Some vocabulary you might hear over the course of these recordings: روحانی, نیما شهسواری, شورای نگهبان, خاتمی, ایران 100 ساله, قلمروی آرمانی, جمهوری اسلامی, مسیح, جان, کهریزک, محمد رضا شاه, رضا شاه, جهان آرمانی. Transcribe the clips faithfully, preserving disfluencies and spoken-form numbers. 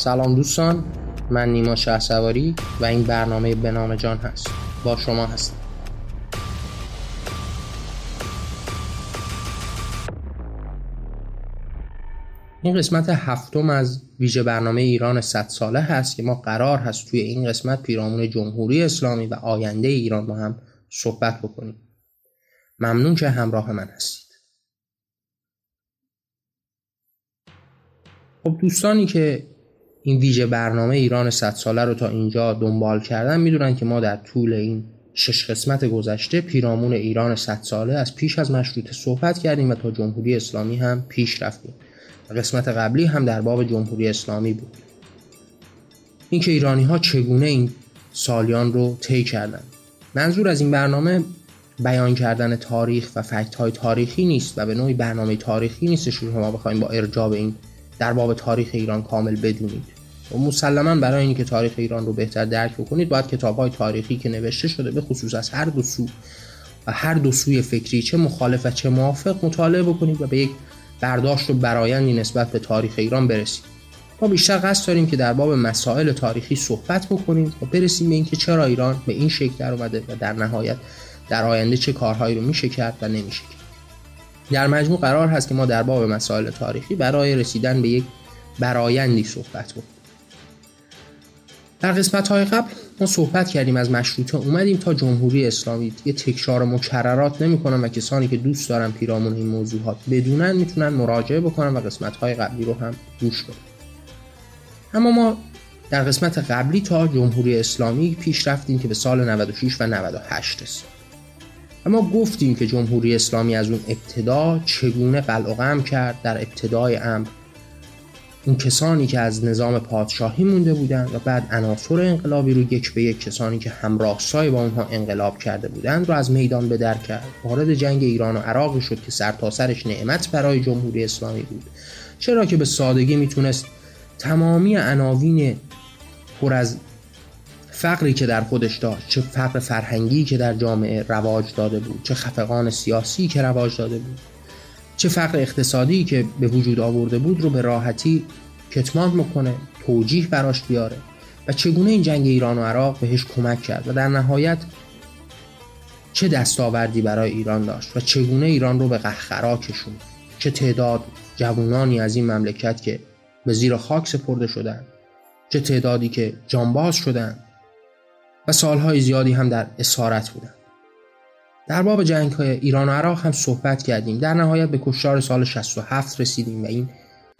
سلام دوستان، من نیما شهسواری و این برنامه به نام جان هست. با شما هستم. این قسمت هفتم از ویژه برنامه ایران صد ساله هست که ما قرار هست توی این قسمت پیرامون جمهوری اسلامی و آینده ایران با هم صحبت بکنیم. ممنون که همراه من هستید. خب دوستانی که این ویژه برنامه ایران صد ساله رو تا اینجا دنبال کردن میدونن که ما در طول این شش قسمت گذشته پیرامون ایران صد ساله از پیش از مشروطه صحبت کردیم و تا جمهوری اسلامی هم پیش رفتیم. قسمت قبلی هم در باب جمهوری اسلامی بود. اینکه ایرانی‌ها چگونه این سالیان رو طی کردن. منظور از این برنامه بیان کردن تاریخ و فکت‌های تاریخی نیست و به نوعی برنامه تاریخی نیستش که ما بخوایم با ارجاع به این در باب تاریخ ایران کامل بدونید. و مسلماً برای اینکه تاریخ ایران رو بهتر درک بکنید باید کتاب‌های تاریخی که نوشته شده به خصوص از هر دو سو و هر دو سوی فکری چه مخالف و چه موافق مطالعه بکنید و به یک برداشت و برآیندی نسبت به تاریخ ایران برسید. ما بیشتر قصد داریم که در باب مسائل تاریخی صحبت بکنیم و برسیم به اینکه چرا ایران به این شکل در اومده و در نهایت در آینده چه کارهایی رو میشه کرد و نمیشه کرد. در مجموع قرار هست که ما در باب مسائل تاریخی برای رسیدن به یک برآیندی صحبت بکنیم. در قسمت‌های قبل ما صحبت کردیم از مشروطه اومدیم تا جمهوری اسلامی. یه تکرار مکررات نمی‌کنم و کسانی که دوست دارن پیرامون این موضوعات بدونن میتونن مراجعه بکنن و قسمت‌های قبلی رو هم گوش بدن. اما ما در قسمت قبلی تا جمهوری اسلامی پیش رفتیم که به سال نود و شش و نود و هشت رسید. اما گفتیم که جمهوری اسلامی از اون ابتدا چگونه قلع و قمع کرد در ابتدای امر اون کسانی که از نظام پادشاهی مونده بودند و بعد عناصر انقلابی رو یک به یک کسانی که همراهسای با اونها انقلاب کرده بودند رو از میدان به در کرد. وارد جنگ ایران و عراق شد که سرتاسرش نعمت برای جمهوری اسلامی بود، چرا که به سادگی میتونست تمامی عناوین پر از فقری که در خودش داشت، چه فقر فرهنگی که در جامعه رواج داده بود، چه خفقان سیاسی که رواج داده بود، چه فقر اقتصادی که به وجود آورده بود رو به راحتی کتمان میکنه، توجیه براش بیاره و چگونه این جنگ ایران و عراق بهش کمک کرد و در نهایت چه دستاوردی برای ایران داشت و چگونه ایران رو به قهقرا کشوند. چه تعداد جوانانی از این مملکت که به زیر خاک سپرده شدند، چه تعدادی که جانباز شدند و سالهای زیادی هم در اسارت بودند. در باب جنگ‌های ایران و عراق هم صحبت کردیم. در نهایت به کشتار سال شصت و هفت رسیدیم و این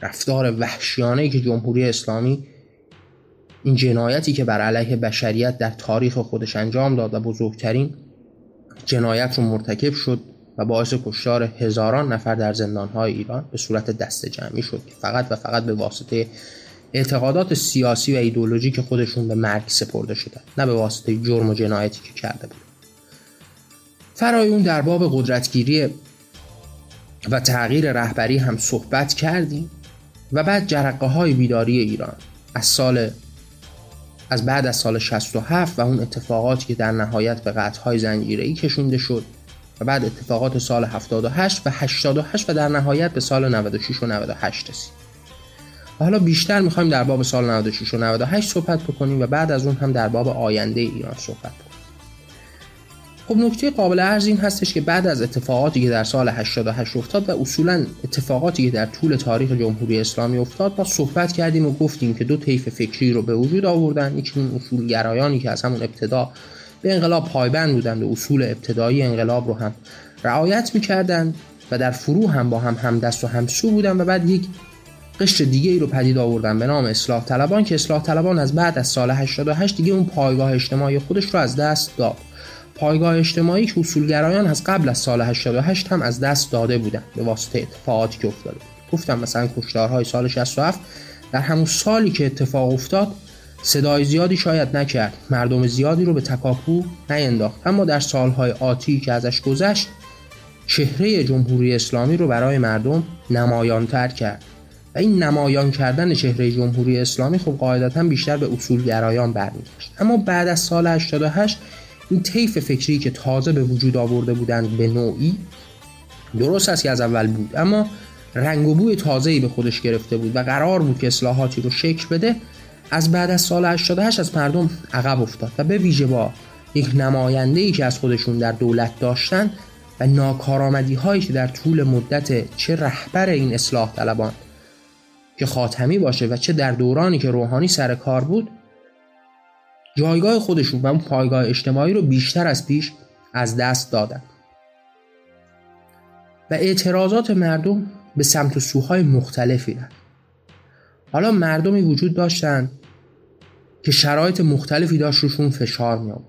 رفتار وحشیانه‌ای که جمهوری اسلامی، این جنایتی که بر علیه بشریت در تاریخ خودش انجام داد و بزرگترین جنایت رو مرتکب شد و باعث کشتار هزاران نفر در زندان‌های ایران به صورت دسته جمعی شد که فقط و فقط به واسطه اعتقادات سیاسی و ایدئولوژی که خودشون به مرگ سپرده شدند، نه به واسطه جرم و جنایتی که کرده بود. فرای اون در باب قدرتگیری و تغییر رهبری هم صحبت کردیم و بعد جرقه های بیداری ایران از سال از بعد از سال شصت و هفت و اون اتفاقاتی که در نهایت به قطع های زنجیره‌ای کشونده شد و بعد اتفاقات سال هفتاد و هشت و هشتاد و هشت و در نهایت به سال نود و شش و نود و هشت رسید. حالا بیشتر می‌خوایم در باب سال نود و شش و نود و هشت صحبت بکنیم و بعد از اون هم در باب آینده ایران صحبت بکنیم. خب نکته قابل عرض این هستش که بعد از اتفاقاتی که در سال هشتاد و هشت افتاد و اصولاً اتفاقاتی که در طول تاریخ جمهوری اسلامی افتاد ما صحبت کردیم و گفتیم که دو طیف فکری رو به وجود آوردن. یکی اون اصولگرایانی که از همون ابتدا به انقلاب پایبند بودند و اصول ابتدایی انقلاب رو هم رعایت می‌کردند و در فرو هم با هم همدست و همسو بودند و بعد یک قشر دیگه‌ای رو پدید آوردن به نام اصلاح طلبان که اصلاح طلبان از بعد از سال هشتاد و هشت دیگه اون پایگاه اجتماعی خودش رو از دست داد. پایگاه اجتماعی که اصولگرایان از قبل از سال هشتاد و هشت هم از دست داده بودند به واسطه اتفاقاتی که افتاده. گفتم مثلا کشتارهای سال شصت و هفت در همون سالی که اتفاق افتاد صدای زیادی شاید نکرد، مردم زیادی رو به تکاپو نینداخت، اما در سالهای آتی که ازش گذشت چهره جمهوری اسلامی رو برای مردم نمایان‌تر کرد و این نمایان کردن چهره جمهوری اسلامی خب قاعدتاً بیشتر به اصولگرایان برمی‌گشت. اما بعد از سال هشتاد و هشت این طیف فکری که تازه به وجود آورده بودند به نوعی درست است که از اول بود، اما رنگ و بوی تازه‌ای به خودش گرفته بود و قرار بود که اصلاحاتی رو شکل بده، از بعد از سال هشتاد و هشت از مردم عقب افتاد و به ویژه با یک نماینده‌ای که از خودشون در دولت داشتن و ناکارآمدی‌هایی که در طول مدت چه رهبر این اصلاح طلبان که خاتمی باشه و چه در دورانی که روحانی سر کار بود، جایگاه خودشون و اون پایگاه اجتماعی رو بیشتر از پیش از دست دادن و اعتراضات مردم به سمت و سوهای مختلفی رفت. حالا مردمی وجود داشتن که شرایط مختلفی داشت روشون فشار می آورد.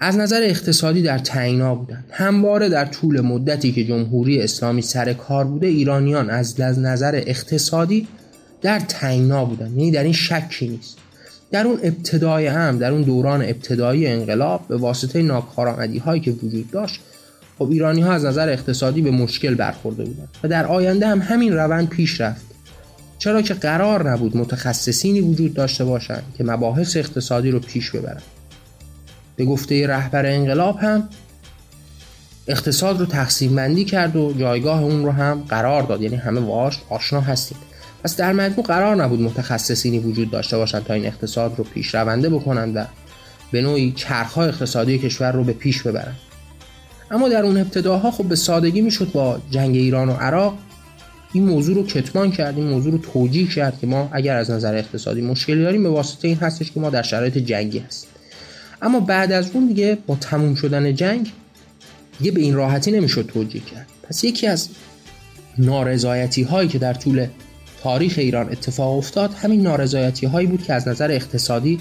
از نظر اقتصادی در تنگنا بودند. همواره در طول مدتی که جمهوری اسلامی سر کار بوده، ایرانیان از نظر اقتصادی در تنگنا بودند. یعنی در این شکی نیست. در اون ابتدای هم در اون دوران ابتدایی انقلاب به واسطه ناکارآمدی هایی که وجود داشت، خب ایرانی ها از نظر اقتصادی به مشکل برخورده بودند و در آینده هم همین روند پیش رفت، چرا که قرار نبود متخصصینی وجود داشته باشند که مباحث اقتصادی رو پیش ببرند. به گفته رهبر انقلاب هم اقتصاد رو تقسیم بندی کرد و جایگاه اون رو هم قرار داد، یعنی همه واش آشنا هستیم. پس در مجموع قرار نبود متخصصینی وجود داشته باشند تا این اقتصاد رو پیش رونده بکنند و به نوعی چرخ‌های اقتصادی کشور رو به پیش ببرند. اما در اون ابتداها خب به سادگی میشد با جنگ ایران و عراق این موضوع رو کتمان کرد، این موضوع رو توجیه کرد که ما اگر از نظر اقتصادی مشکلی داریم به واسطه این هستش که ما در شرایط جنگی هستیم. اما بعد از اون دیگه با تموم شدن جنگ دیگه به این راحتی نمیشد توجیه کرد. پس یکی از نارضایتی هایی که در طول تاریخ ایران اتفاق افتاد همین نارضایتی هایی بود که از نظر اقتصادی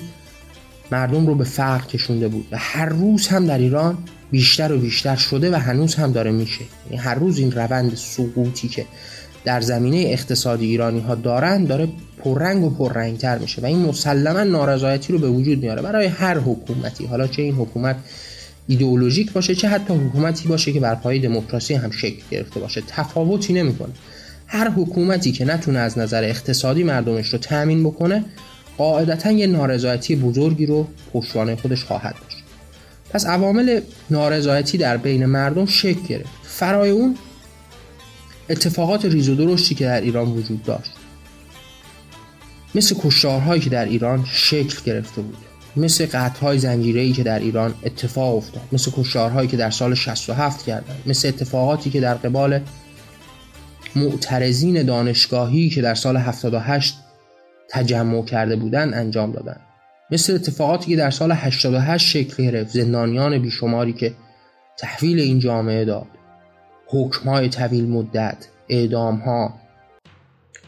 مردم رو به فقر کشونده بود و هر روز هم در ایران بیشتر و بیشتر شده و هنوز هم داره میشه. یعنی هر روز این روند سقوطی که در زمینه اقتصادی ایرانی ها دارن داره پررنگ و پررنگتر میشه و این مسلما نارضایتی رو به وجود میاره برای هر حکومتی، حالا چه این حکومت ایدئولوژیک باشه چه حتی حکومتی باشه که بر پای دموکراسی هم شکل گرفته باشه، تفاوتی نمیکنه. هر حکومتی که نتونه از نظر اقتصادی مردمش رو تأمین بکنه قاعدتاً یه نارضایتی بزرگی رو پشتوانه خودش خواهد داشت. پس عوامل نارضایتی در بین مردم شکل گرفت. فرای اون اتفاقات ریز و درشتی که در ایران وجود داشت، مثل کشتارهایی که در ایران شکل گرفته بود، مثل قطعهای زنجیره‌ای که در ایران اتفاق افتاد، مثل کشتارهایی که در سال شصت و هفت کردن، مثل اتفاقاتی که در قبال معترضین دانشگاهی که در سال هفتاد و هشت تجمع کرده بودند انجام دادن، مثل اتفاقاتی که در سال هشتاد و هشت شکل گرفت، زندانیان بیشماری که تحویل این جامعه داد، حکم‌های طویل مدت، اعدام‌ها،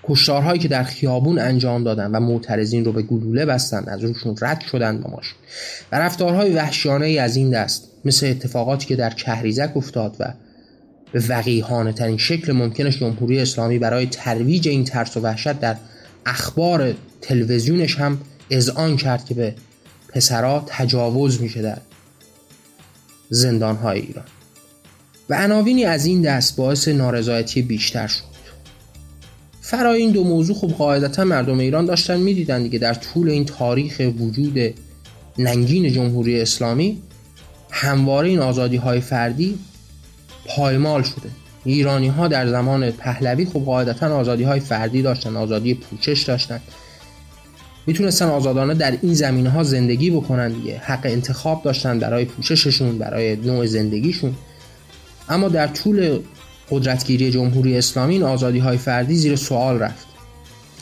کشتارهایی که در خیابون انجام دادن و معترضین رو به گلوله بستن، از روشون رد شدن با ماشین و رفتارهای وحشیانه‌ای از این دست، مثل اتفاقاتی که در کهریزک افتاد و به وقیحانه ترین شکل ممکنش جمهوری اسلامی برای ترویج این ترس و وحشت در اخبار تلویزیونش هم اذعان کرد که به پسرها تجاوز میشه در زندان‌های ایران و عناوینی از این دست باعث نارضایتی بیشتر شد. فرای این دو موضوع خب قاعدتا مردم ایران داشتن میدیدن دیگه، در طول این تاریخ وجود ننگین جمهوری اسلامی همواره این آزادی‌های فردی پایمال شده. ایرانی ها در زمان پهلوی خب قاعدتا آزادی‌های فردی داشتن، آزادی پوچش داشتن، میتونستن آزادانه در این زمینه ها زندگی بکنن دیگه، حق انتخاب داشتن برای پوشششون، برای نوع زندگیشون. اما در طول قدرتگیری جمهوری اسلامی این آزادی‌های فردی زیر سوال رفت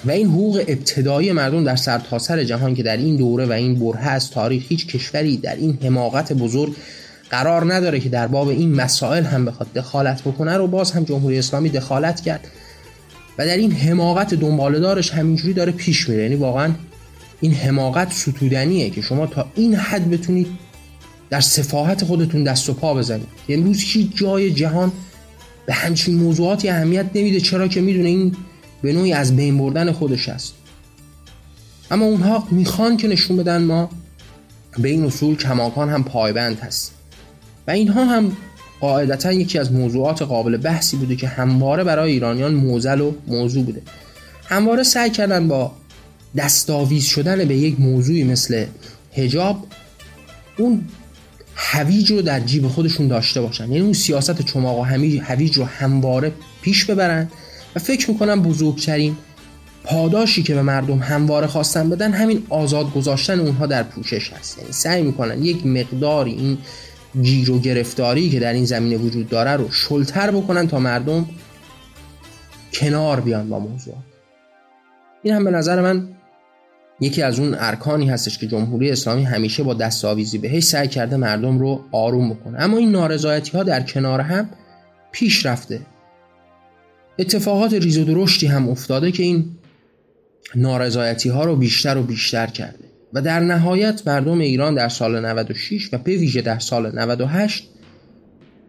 و این حقوق ابتدایی مردم در سرتاسر جهان که در این دوره و این برهه از تاریخ هیچ کشوری در این حماقت بزرگ قرار نداره که در باب این مسائل هم بخواد دخالت بکنه رو باز هم جمهوری اسلامی دخالت کرد و در این حماقت دنباله‌دارش همینجوری داره پیش میره. یعنی واقعا این حماقت ستودنیه که شما تا این حد بتونید در سفاهت خودتون دست و پا بزنید. یعنی امروز هیچ جای جهان به همچین موضوعاتی اهمیت نمیده، چرا که میدونه این به نوعی از بین بردن خودش است. اما اونها میخوان که نشون بدن ما به این اصول کماکان هم پایبند هست و اینها هم قاعدتا یکی از موضوعات قابل بحثی بوده که همواره برای ایرانیان موزل و موضوع بوده. همواره سعی کردن با دستاویز شدن به یک موضوعی مثل حجاب اون هویج رو در جیب خودشون داشته باشن، یعنی اون سیاست چماق و هویج رو همواره پیش ببرن و فکر میکنم بزرگترین پاداشی که به مردم همواره خواستن بدن همین آزاد گذاشتن اونها در پوشش هست. یعنی سعی میکنن یک مقداری این گیر و گرفتاری که در این زمینه وجود داره رو شلتر بکنن تا مردم کنار بیان با موضوع. این هم به نظر من یکی از اون ارکانی هستش که جمهوری اسلامی همیشه با دستاویزی بهش سعی کرده مردم رو آروم بکنه، اما این نارضایتی ها در کنار هم پیش رفته، اتفاقات ریز و درشتی هم افتاده که این نارضایتی ها رو بیشتر و بیشتر کرده و در نهایت مردم ایران در سال نود و شش و به ویژه در سال نود و هشت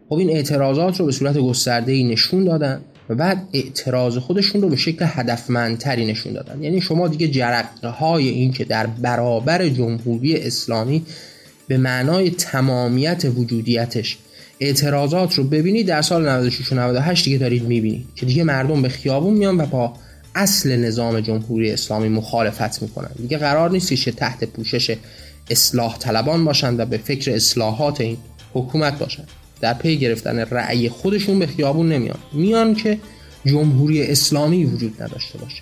خب این اعتراضات رو به صورت گسترده‌ای نشون دادن و بعد اعتراض خودشون رو به شکل هدفمندتری نشون دادن. یعنی شما دیگه جرقه‌های این که در برابر جمهوری اسلامی به معنای تمامیت وجودیتش اعتراضات رو ببینید در سال نود و شش و نود و هشت دیگه دارید میبینید که دیگه مردم به خیابون میان و با اصل نظام جمهوری اسلامی مخالفت میکنن. دیگه قرار نیست که تحت پوشش اصلاح طلبان باشند و به فکر اصلاحات این حکومت باشند. در پی گرفتن رأی خودشون به خیابون نمیان، میان که جمهوری اسلامی وجود نداشته باشه.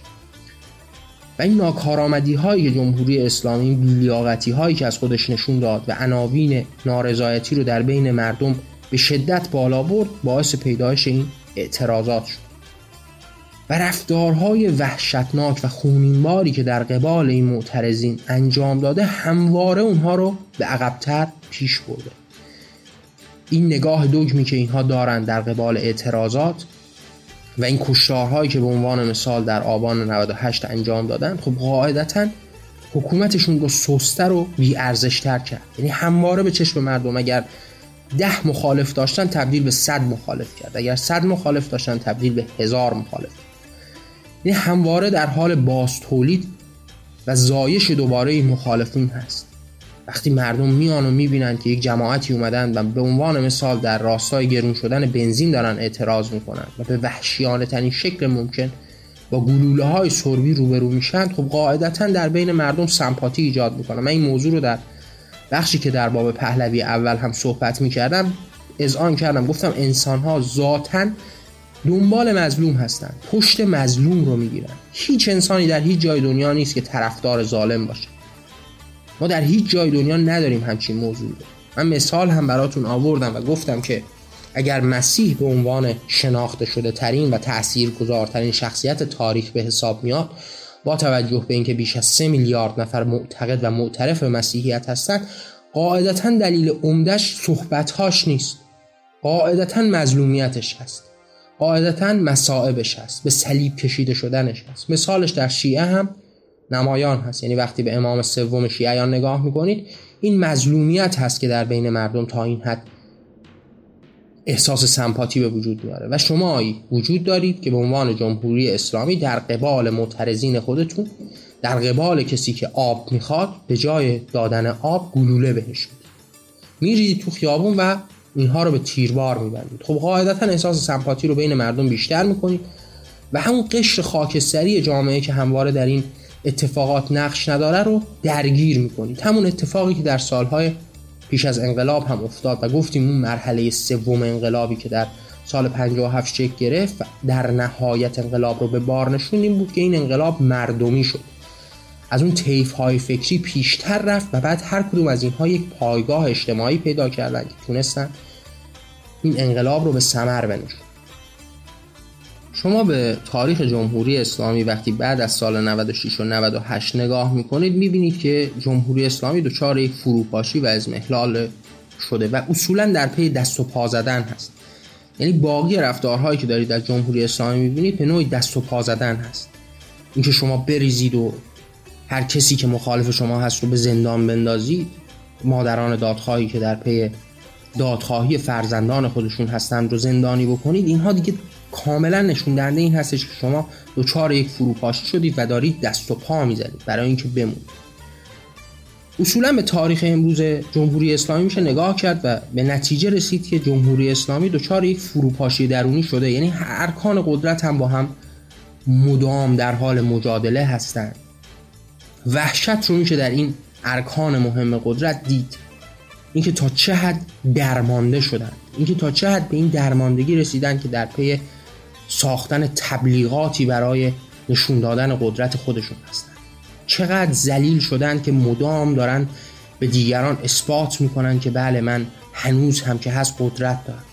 و این ناکارآمدی هایی که جمهوری اسلامی، بی‌لیاقتی هایی که از خودش نشون داد و عناوین نارضایتی رو در بین مردم به شدت بالا برد، باعث پیدایش این اعتراضات شد. و رفتارهای وحشتناک و خونینباری که در قبال این معترضین انجام داده همواره اونها رو به عقب‌تر پیش برده. این نگاه دوگمی که اینها دارن در قبال اعتراضات و این کشتارهایی که به عنوان مثال در آبان نود و هشت انجام دادن، خب قاعدتاً حکومتشون رو سست‌تر و بی‌ارزش‌تر کرد. یعنی همواره به چشم مردم اگر ده مخالف داشتن تبدیل به صد مخالف کرد، اگر صد مخالف داشتن تبدیل به هزار مخالف. یعنی همواره در حال باز تولید و زایش دوباره این مخالفین هست. وقتی مردم میان و میبینن که یک جماعتی اومدن و به عنوان مثال در راستای گرون شدن بنزین دارن اعتراض میکنن و به وحشیانه ترین شکل ممکن با گلوله های سربی روبرو میشن، خب قاعدتا در بین مردم سمپاتی ایجاد میکنن. من این موضوع رو در بخشی که در باب پهلوی اول هم صحبت میکردم اذعان کردم، گفتم انسان ها ذاتاً دنبال مظلوم هستند، پشت مظلوم رو میگیرن. هیچ انسانی در هیچ جای دنیا نیست که طرفدار ظالم باشه. ما در هیچ جای دنیا نداریم همچین موضوعی. من مثال هم براتون آوردم و گفتم که اگر مسیح به عنوان شناخته شده ترین و تاثیرگذارترین شخصیت تاریخ به حساب میاد، با توجه به اینکه بیش از سه میلیارد نفر معتقد و معترف به مسیحیت هستند، قاعدتاً دلیل عمدش صحبت‌هاش نیست، قاعدتاً مظلومیتش هست، قاعدتاً مصائبش هست، به صلیب کشیده شدنش هست. مثالش در شیعه هم نمایان هست. یعنی وقتی به امام سوم شیعیان نگاه میکنید، این مظلومیت هست که در بین مردم تا این حد احساس سمپاتی به وجود میاره. و شمایی وجود دارید که به عنوان جمهوری اسلامی در قبال معترضین خودتون، در قبال کسی که آب میخواد، به جای دادن آب گلوله بهش میریدید تو خیابون و اینها رو به تیربار میبندید. خب قاعدتا احساس سمپاتی رو بین مردم بیشتر میکنید و همون قشر خاکستری جامعه که همواره در این اتفاقات نقش نداره رو درگیر میکنید. همون اتفاقی که در سالهای پیش از انقلاب هم افتاد و گفتیم اون مرحله سوم انقلابی که در سال پنجاه و هفت شکل گرفت و در نهایت انقلاب رو به بار نشوند این بود که این انقلاب مردمی شد، از اون طیف‌های فکری پیشتر رفت و بعد هر کدوم از اینها یک پایگاه اجتماعی پیدا کردن که تونستن این انقلاب رو به ثمر بنشونن. شما به تاریخ جمهوری اسلامی وقتی بعد از سال نود و شش و نود و هشت نگاه میکنید، میبینید که جمهوری اسلامی دچار یک فروپاشی و اضمحلال شده و اصولا در پی دست و پا زدن هست. یعنی باقی رفتارهایی که دارید از جمهوری اسلامی میبینید به نوعی دست و پا زدن هست. اینکه شما بریزید و هر کسی که مخالف شما هست رو به زندان بندازید، مادران دادخواهی که در پی دادخواهی فرزندان خودشون هستند رو زندانی بکنید، اینها دیگه کاملا نشون دهنده این هستش که شما دوچار یک فروپاشی شدید و دارید دست و پا میزنید برای اینکه بمونید. اصولا به تاریخ امروز جمهوری اسلامی میشه نگاه کرد و به نتیجه رسید که جمهوری اسلامی دوچار یک فروپاشی درونی شده. یعنی ارکان قدرت هم با هم مدام در حال مجادله هستند. وحشت رو میشه در این ارکان مهم قدرت دید. اینکه تا چه حد درمانده شدن، اینکه تا چه حد به این درماندگی رسیدن که در پی ساختن تبلیغاتی برای نشون دادن قدرت خودشون هستن، چقدر ذلیل شدن که مدام دارن به دیگران اثبات میکنن که بله من هنوز هم که هست قدرت دارم.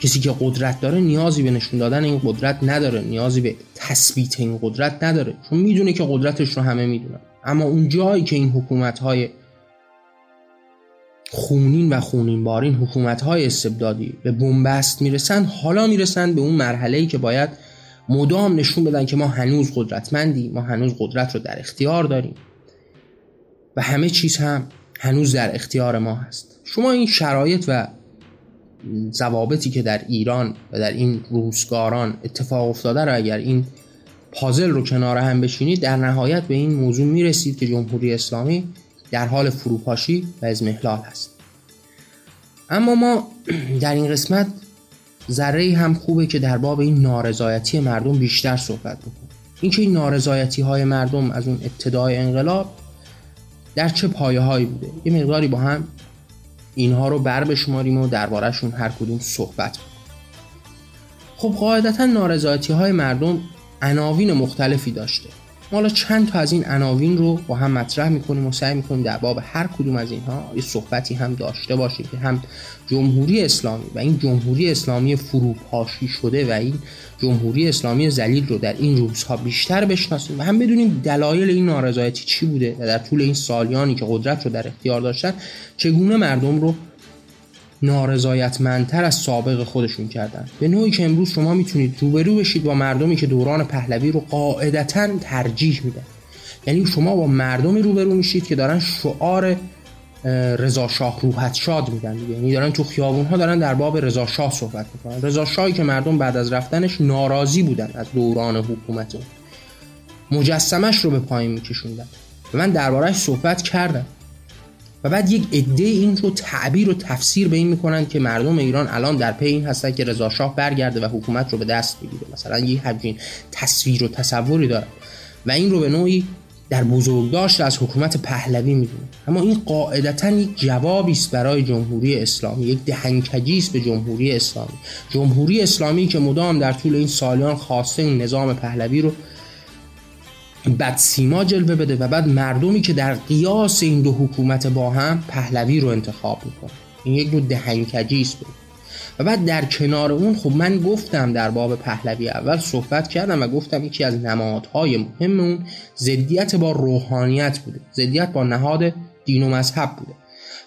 کسی که قدرت داره نیازی به نشون دادن این قدرت نداره، نیازی به تثبیت این قدرت نداره، چون میدونه که قدرتش رو همه میدونن. اما اون جایی که این حکومت‌های خونین و خونین بارین، حکومت‌های استبدادی به بنبست میرسن، حالا میرسن به اون مرحله‌ای که باید مدام نشون بدن که ما هنوز قدرتمندیم، ما هنوز قدرت رو در اختیار داریم و همه چیز هم هنوز در اختیار ما هست. شما این شرایط و ضوابطی که در ایران و در این روزگاران اتفاق افتاده را اگر این پازل رو کنار هم بچینید، در نهایت به این موضوع میرسید که جمهوری اسلامی در حال فروپاشی و اضمحلال است. اما ما در این قسمت ذره‌ای هم خوبه که در باب این نارضایتی مردم بیشتر صحبت بکنیم. اینکه این نارضایتی های مردم از اون ابتدای انقلاب در چه پایه‌هایی بوده، یه مقداری با هم اینها رو بر بشماریم و درباره‌شون هر کدوم صحبت کنیم. خب قاعدتاً نارضایتی‌های مردم عناوین مختلفی داشته. ما حالا چند تا از این عناوین رو با هم مطرح می‌کنیم و سعی می‌کنیم در باب هر کدوم از اینها یه صحبتی هم داشته باشیم که هم جمهوری اسلامی و این جمهوری اسلامی فروپاشی شده و این جمهوری اسلامی ذلیل رو در این روزها بیشتر بشناسیم و هم بدونیم دلایل این نارضایتی چی بوده و در طول این سالیانی که قدرت رو در اختیار داشتن چگونه مردم رو نارضایتمندتر از سابق خودشون کردن. به نوعی که امروز شما میتونید روبرو بشید با مردمی که دوران پهلوی رو قاعدتاً ترجیح میدن، یعنی شما با مردمی روبرو میشید که دارن شعار رضا شاه روحت شاد میدن، یعنی دارن تو خیابون‌ها دارن در باب رضا شاه صحبت میکنن. رضا شاهی که مردم بعد از رفتنش ناراضی بودن از دوران حکومت اون، مجسمش رو به پایین میکشوندن. من درباره‌اش صحبت کردم و بعد یک عده این رو تعبیر و تفسیر به این میکنن که مردم ایران الان در پی این هستن که رضا شاه برگرده و حکومت رو به دست بگیره، مثلا یه همچین تصویر و تصوری داره و این رو به نوعی در بزرگداشت از حکومت پهلوی میدونه. اما این قاعدتاً یک جوابی است برای جمهوری اسلامی، یک دهنکجی است به جمهوری اسلامی. جمهوری اسلامی که مدام در طول این سالیان خواسته این نظام پهلوی رو بعد سیما جلوه بده و بعد مردمی که در قیاس این دو حکومت با هم پهلوی رو انتخاب میکنه. این یک نوع دهنکجی است بود. و بعد در کنار اون خب من گفتم در باب پهلوی اول صحبت کردم و گفتم یکی از نمادهای مهم اون ضدیت با روحانیت بوده، ضدیت با نهاد دین و مذهب بوده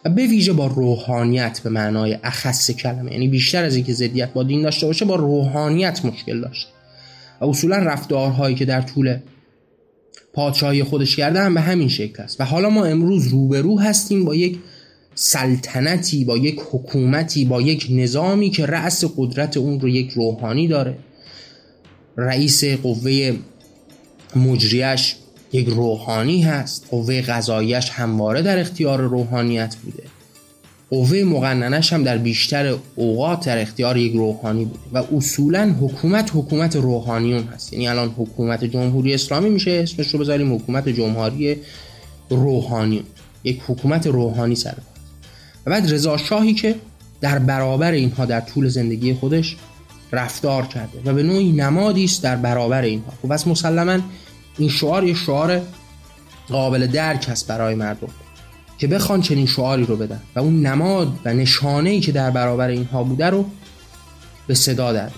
و به ویژه با روحانیت به معنای اخص کلمه، یعنی بیشتر از اینکه ضدیت با دین داشته باشه با روحانیت مشکل داشت و اصولا رفتارهایی که در طول پادشاهی خودش کرده هم به همین شکل است. و حالا ما امروز روبرو هستیم با یک سلطنتی، با یک حکومتی، با یک نظامی که رأس قدرت اون رو یک روحانی داره، رئیس قوه مجریش یک روحانی هست، قوه قضاییش همواره در اختیار روحانیت بوده، قوه مقننه‌اش هم در بیشتر اوقات در اختیار یک روحانی بوده و اصولا حکومت حکومت روحانیون هست. یعنی الان حکومت جمهوری اسلامی میشه اسمش رو بذاریم حکومت جمهوری روحانیون، یک حکومت روحانی سر کار. و بعد رضا شاهی که در برابر اینها در طول زندگی خودش رفتار کرده و به نوعی نمادی است در برابر اینها. خب بس مسلما این شعار یه شعار قابل درک است برای مردم که بخوان چنین شعاری رو بدن و اون نماد و نشانه‌ای که در برابر اینها بوده رو به صدا در بیارن.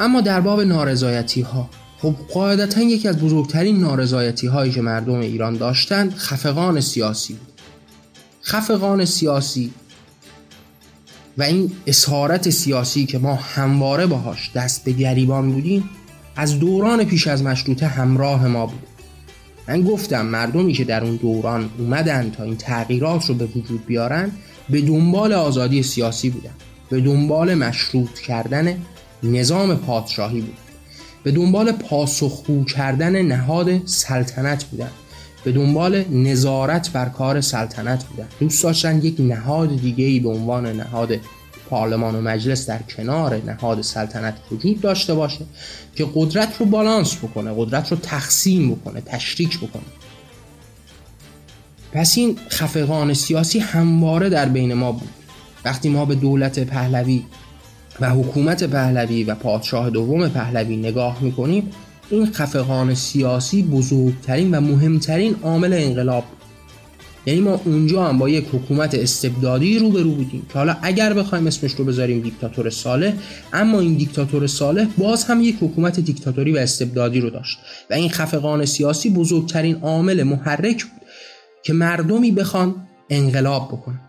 اما در باب نارضایتی‌ها، خب قاعدتاً یکی از بزرگترین نارضایتی‌هایی که مردم ایران داشتن خفقان سیاسی بود. خفقان سیاسی و این اسارت سیاسی که ما همواره باهاش دست به گریبان بودیم از دوران پیش از مشروطه همراه ما بود. من گفتم مردمی که در اون دوران اومدن تا این تغییرات رو به وجود بیارن به دنبال آزادی سیاسی بودن، به دنبال مشروط کردن نظام پادشاهی بودن، به دنبال پاسخگو کردن نهاد سلطنت بودن، به دنبال نظارت بر کار سلطنت بودن. دوست داشتن یک نهاد دیگه‌ای به عنوان نهاد پارلمان و مجلس در کنار نهاد سلطنت وجود داشته باشه که قدرت رو بالانس بکنه، قدرت رو تقسیم بکنه، تشریک بکنه. پس این خفقان سیاسی همواره در بین ما بود. وقتی ما به دولت پهلوی و حکومت پهلوی و پادشاه دوم پهلوی نگاه میکنیم، این خفقان سیاسی بزرگترین و مهمترین عامل انقلاب بود. یعنی ما اونجا هم با یک حکومت استبدادی روبرو بودیم که حالا اگر بخوایم اسمش رو بذاریم دیکتاتور صالح، اما این دیکتاتور صالح باز هم یک حکومت دیکتاتوری و استبدادی رو داشت و این خفقان سیاسی بزرگترین عامل محرک بود که مردمی بخوان انقلاب بکنن.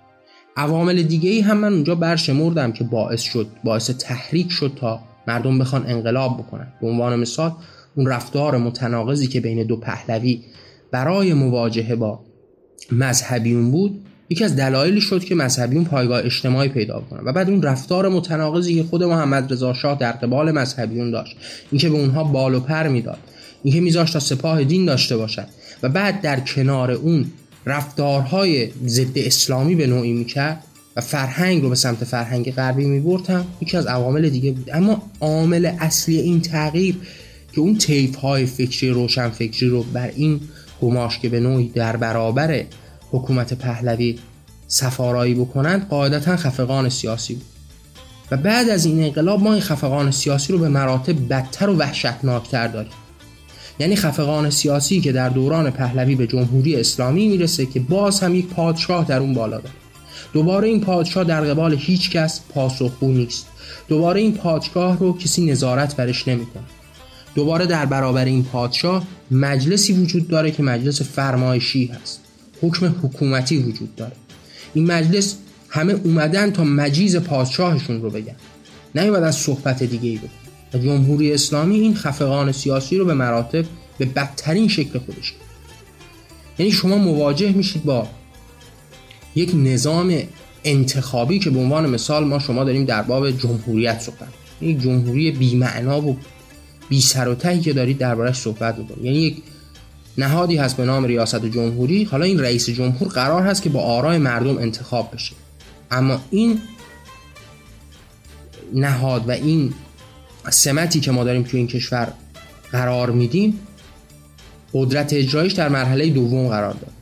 عوامل دیگه‌ای هم من اونجا برشمردم که باعث شد باعث تحریک شد تا مردم بخوان انقلاب بکنن. به عنوان مثال اون رفتار متناقضی که بین دو پهلوی برای مواجهه با مذهبیون بود، یکی از دلایلی شد که مذهبیون پایگاه اجتماعی پیدا کنن. و بعد اون رفتار متناقضی که خود محمد رضا شاه در قبال مذهبیون داشت، اینکه به اونها بال و پر میداد، اینکه میذاشت تا سپاه دین داشته باشن، و بعد در کنار اون رفتارهای ضد اسلامی به نوعی میکرد و فرهنگ رو به سمت فرهنگ غربی میبرد، هم یکی از عوامل دیگه بود. اما عامل اصلی این تغییر که اون طیف‌های فکری روشنفکری رو بر این گماش که به نوعی در برابر حکومت پهلوی سفارایی بکنند، قاعدتا خفقان سیاسی بود. و بعد از این انقلاب ما این خفقان سیاسی رو به مراتب بدتر و وحشتناکتر داریم. یعنی خفقان سیاسی که در دوران پهلوی به جمهوری اسلامی میرسه که باز هم یک پادشاه در اون بالا داره. دوباره این پادشاه در قبال هیچ کس پاسخگو نیست. دوباره این پادشاه رو کسی نظارت برش نمیکنه. دوباره در برابر این پادشاه مجلسی وجود داره که مجلس فرمایشی هست، حکم حکومتی وجود داره. این مجلس همه اومدن تا مجیز پادشاهشون رو بگن، نیومدن صحبت دیگه‌ای بگن. و جمهوری اسلامی این خفقان سیاسی رو به مراتب به بدترین شکل خودش کرد. یعنی شما مواجه میشید با یک نظام انتخابی که به عنوان مثال ما شما داریم در باب جمهوریت صحبت، یک جمهوری بی‌معنا و بی سر و تهی که دارید درباره‌اش صحبت می‌کنید. یعنی یک نهادی هست به نام ریاست جمهوری، حالا این رئیس جمهور قرار هست که با آرای مردم انتخاب بشه، اما این نهاد و این سمتی که ما داریم تو این کشور قرار میدیم، قدرت اجرایش در مرحله دوم قرار داره.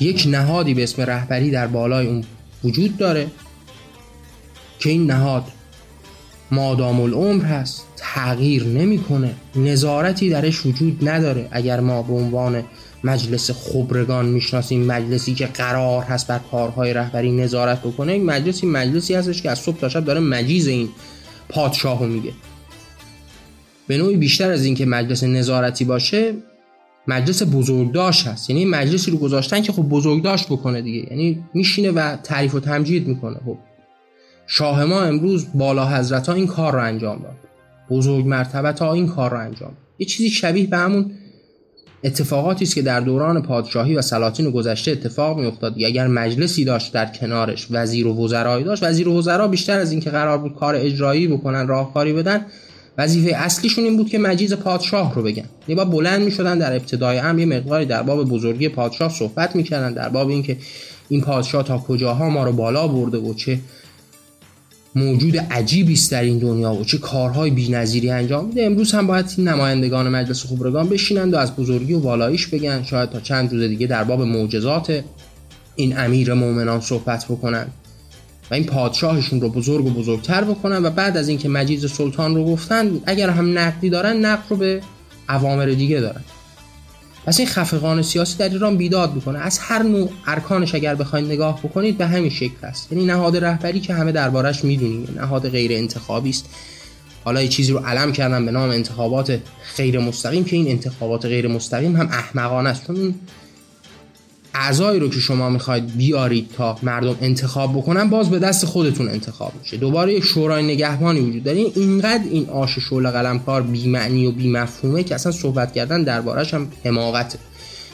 یک نهادی به اسم رهبری در بالای اون وجود داره که این نهاد مادام العمر هست، تغییر نمیکنه، نظارتی درش وجود نداره. اگر ما به عنوان مجلس خبرگان میشناسیم، مجلسی که قرار هست بر کارهای رهبری نظارت بکنه، این مجلسی مجلسی هستش که از صبح تا شب داره مجیز این پادشاهو میگه. به نوعی بیشتر از این که مجلس نظارتی باشه، مجلس بزرگداشت هست. یعنی مجلسی رو گذاشتن که خب بزرگداشت بکنه دیگه، یعنی میشینه و تعریف و تمجید میکنه. خب شاه ما امروز، بالا حضرت ها این کار رو انجام داد، بزرگ مرتبت ها این کار رو انجام داد. یه چیزی شبیه به همون اتفاقاتی است که در دوران پادشاهی و سلاطین گذشته اتفاق می افتاد. اگر مجلسی داشت در کنارش وزیر و وزرایی داشت، وزیر و وزرا بیشتر از این که قرار بود کار اجرایی بکنن، راهکاری بدن، وظیفه اصلیشون این بود که مجیز پادشاه رو بگن. یعنی بلند می شدن در ابتدای امر یه مقداری در باب بزرگی پادشاه صحبت می کردن، در باب اینکه این پادشاه تا کجاها ما رو بالا برده و چه موجود عجیبی است در این دنیا و چه کارهای بی‌نظیری انجام میده. امروز هم باید این نمایندگان مجلس خبرگان بشینند و از بزرگی و والاییش بگن، شاید تا چند روز دیگه در باب معجزات این امیر مومنان صحبت بکنن و این پادشاهشون رو بزرگ و بزرگتر بکنن. و بعد از اینکه مجیز سلطان رو گفتن، اگر هم نقدی دارن، نقد رو به اوامر دیگه دارن. پس این خفقان سیاسی در ایران بیداد میکنه. از هر نوع ارکانش اگر بخواید نگاه بکنید به همین شکل است. یعنی نهاد رهبری که همه دربارش میدونیم، نهاد غیر انتخابی است. حالا یه چیزی رو علم کردم به نام انتخابات غیر مستقیم که این انتخابات غیر مستقیم هم احمقانه است. چون اعضایی رو که شما میخواید بیارید تا مردم انتخاب بکنن، باز به دست خودتون انتخاب میشه. دوباره یک شورای نگهبانی وجود داره. اینقدر این آش شعله قلمکار بی معنی و بی مفهومه که اصلا صحبت کردن دربارش هم حماقته.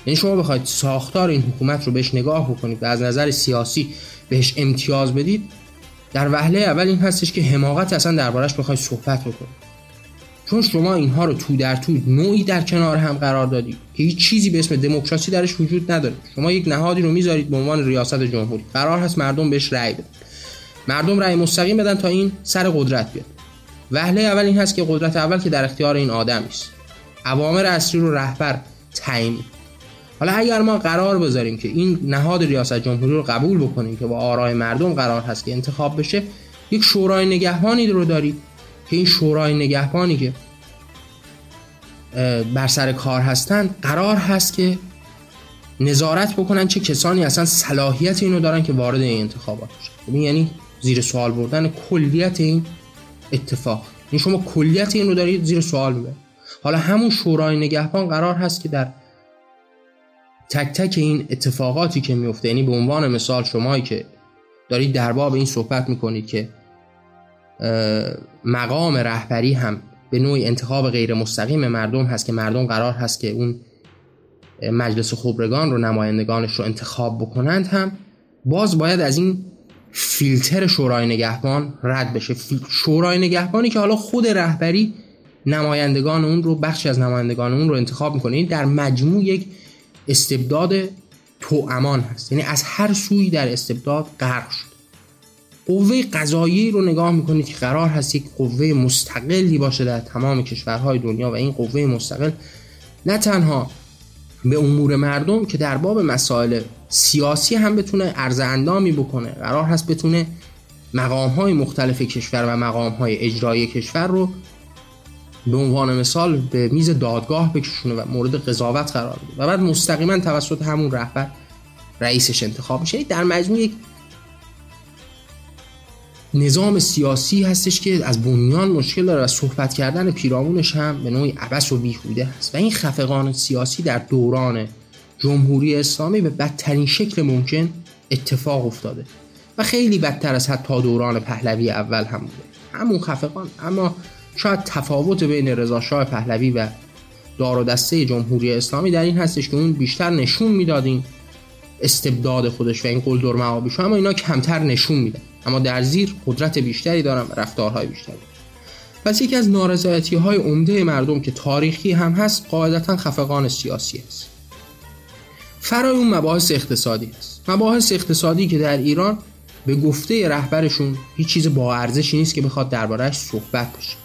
یعنی شما بخواید ساختار این حکومت رو بهش نگاه بکنید و از نظر سیاسی بهش امتیاز بدید، در وهله اول این هستش که حماقت اصلا دربارش بخواید صحبت بکنید. چون شما اینها رو تو در تو نوعی در کنار هم قرار دادید که هیچ چیزی به اسم دموکراسی درش وجود نداره. شما یک نهادی رو میذارید به عنوان ریاست جمهوری، قرار هست مردم بهش رأی بدن، مردم رأی مستقیم بدن تا این سر قدرت بیاد. وهله اول این هست که قدرت اول که در اختیار این آدم است. اوامر اصلی رو رهبر تعیین. حالا اگر ما قرار بذاریم که این نهاد ریاست جمهوری رو قبول بکنیم که با آرای مردم قرار هست که انتخاب بشه، یک شورای نگهبانی رو دارید که این شورای نگهبانی که بر سر کار هستن قرار هست که نظارت بکنن چه کسانی اصلا صلاحیت اینو دارن که وارد این انتخابات بشن. یعنی زیر سوال بردن کلیت این اتفاق، یعنی شما کلیت اینو دارید زیر سوال میبرید. حالا همون شورای نگهبان قرار هست که در تک تک این اتفاقاتی که میفته، یعنی به عنوان مثال شمایی که دارید در باب این صحبت میکنید که مقام رهبری هم به نوعی انتخاب غیر مستقیم مردم هست که مردم قرار هست که اون مجلس خبرگان رو، نمایندگانش رو انتخاب بکنند، هم باز باید از این فیلتر شورای نگهبان رد بشه. شورای نگهبانی که حالا خود رهبری نمایندگان اون رو، بخشی از نمایندگان اون رو انتخاب میکنه. این در مجموع یک استبداد توامان هست، یعنی از هر سوی در استبداد غرق شد. قوه قضاییه رو نگاه میکنید که قرار هست یک قوه مستقلی باشه در تمام کشورهای دنیا و این قوه مستقل نه تنها به امور مردم که در باب مسائل سیاسی هم بتونه عرض اندامی بکنه، قرار هست بتونه مقامهای مختلف کشور و مقامهای اجرایی کشور رو به عنوان مثال به میز دادگاه بکشونه و مورد قضاوت قرار بده و بعد مستقیما توسط همون رهبر رئیسش انتخاب میشه. در مجموع یک نظام سیاسی هستش که از بنیان مشکل داره و صحبت کردن پیرامونش هم به نوعی عبث و بیهوده هست و این خفقان سیاسی در دوران جمهوری اسلامی به بدترین شکل ممکن اتفاق افتاده و خیلی بدتر از حتی دوران پهلوی اول هم بوده، همون خفقان. اما شاید تفاوت بین رضا شاه پهلوی و دار و دسته جمهوری اسلامی در این هستش که اون بیشتر نشون میدادین استبداد خودش و این قلدر معابیشو، اما اینا کمتر نشون میدن، اما در زیر قدرت بیشتری دارن و رفتارهای بیشتری. پس یکی از نارضایتی‌های عمده مردم که تاریخی هم هست قاعدتاً خفقان سیاسی است. فرای اون مباحث اقتصادی است. مباحث اقتصادی که در ایران به گفته رهبرشون هیچ چیز با ارزشی نیست که بخواد درباره‌اش صحبت بشه.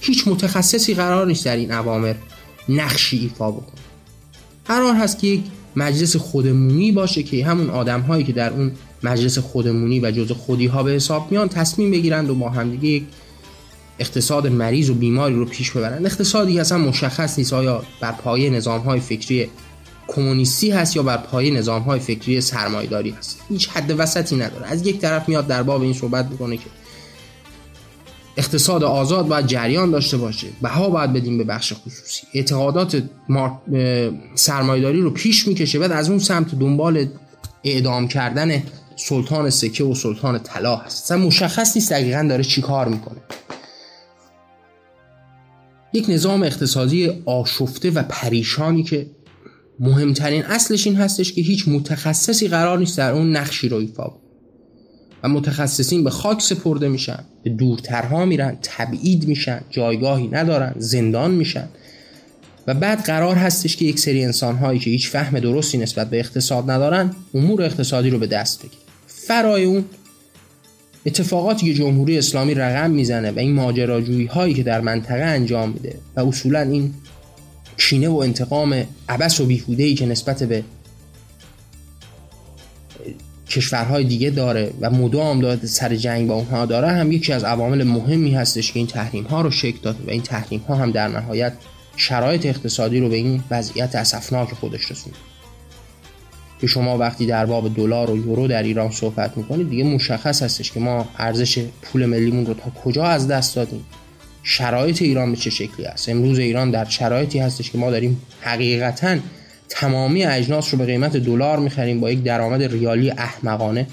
هیچ متخصصی قرار نیست در این اوامر نقشی ایفا بکنه. قرار هست که یک مجلس خودمونی باشه که همون آدم‌هایی که در اون مجلس خودمونی و جزء خودی‌ها به حساب میان تصمیم بگیرند و با همدیگه یک اقتصاد مریض و بیماری رو پیش ببرند. اقتصادی که اصلا مشخص نیست آیا بر پایه نظام‌های فکری کمونیستی هست یا بر پایه نظام‌های فکری سرمایه‌داری هست. هیچ حد وسطی نداره. از یک طرف میاد در باب این صحبت می‌کنه که اقتصاد آزاد باید جریان داشته باشه، بها باید بدیم به بخش خصوصی، اعتقادات مار... سرمایه‌داری رو پیش می‌کشه، بعد از اون سمت دنبال اعدام کردن سلطان سکه و سلطان طلا هست. اصلا مشخص نیست دقیقاً داره چی کار می‌کنه. یک نظام اقتصادی آشفته و پریشانی که مهمترین اصلش این هستش که هیچ متخصصی قرار نیست در اون نقشی رو ایفا بکنه و متخصصین به خاک سپرده میشن، به دورترها میرن، تبعید میشن، جایگاهی ندارن، زندان میشن و بعد قرار هستش که یک سری انسان‌هایی که هیچ فهم درستی نسبت به اقتصاد ندارن امور اقتصادی رو به دست بگیرن. فرای اون اتفاقاتی که جمهوری اسلامی رقم میزنه و این ماجراجویی‌هایی که در منطقه انجام میده و اصولا این کینه و انتقام عبث و بیهوده‌ای که نسبت به کشورهای دیگه داره و مدام داره سر جنگ با اونها داره هم یکی از عوامل مهمی هستش که این تحریم‌ها رو شکل داده و این تحریم‌ها هم در نهایت شرایط اقتصادی رو به این وضعیت اسفناک خودش رسوند که شما وقتی در باب دلار و یورو در ایران صحبت می‌کنید دیگه مشخص هستش که ما ارزش پول ملیمون رو تا کجا از دست دادیم، شرایط ایران به چه شکلی است. امروز ایران در شرایطی هستش که ما داریم حقیقتاً تمامی اجناس رو به قیمت دلار می‌خریم با یک درآمد ریالی احمقانه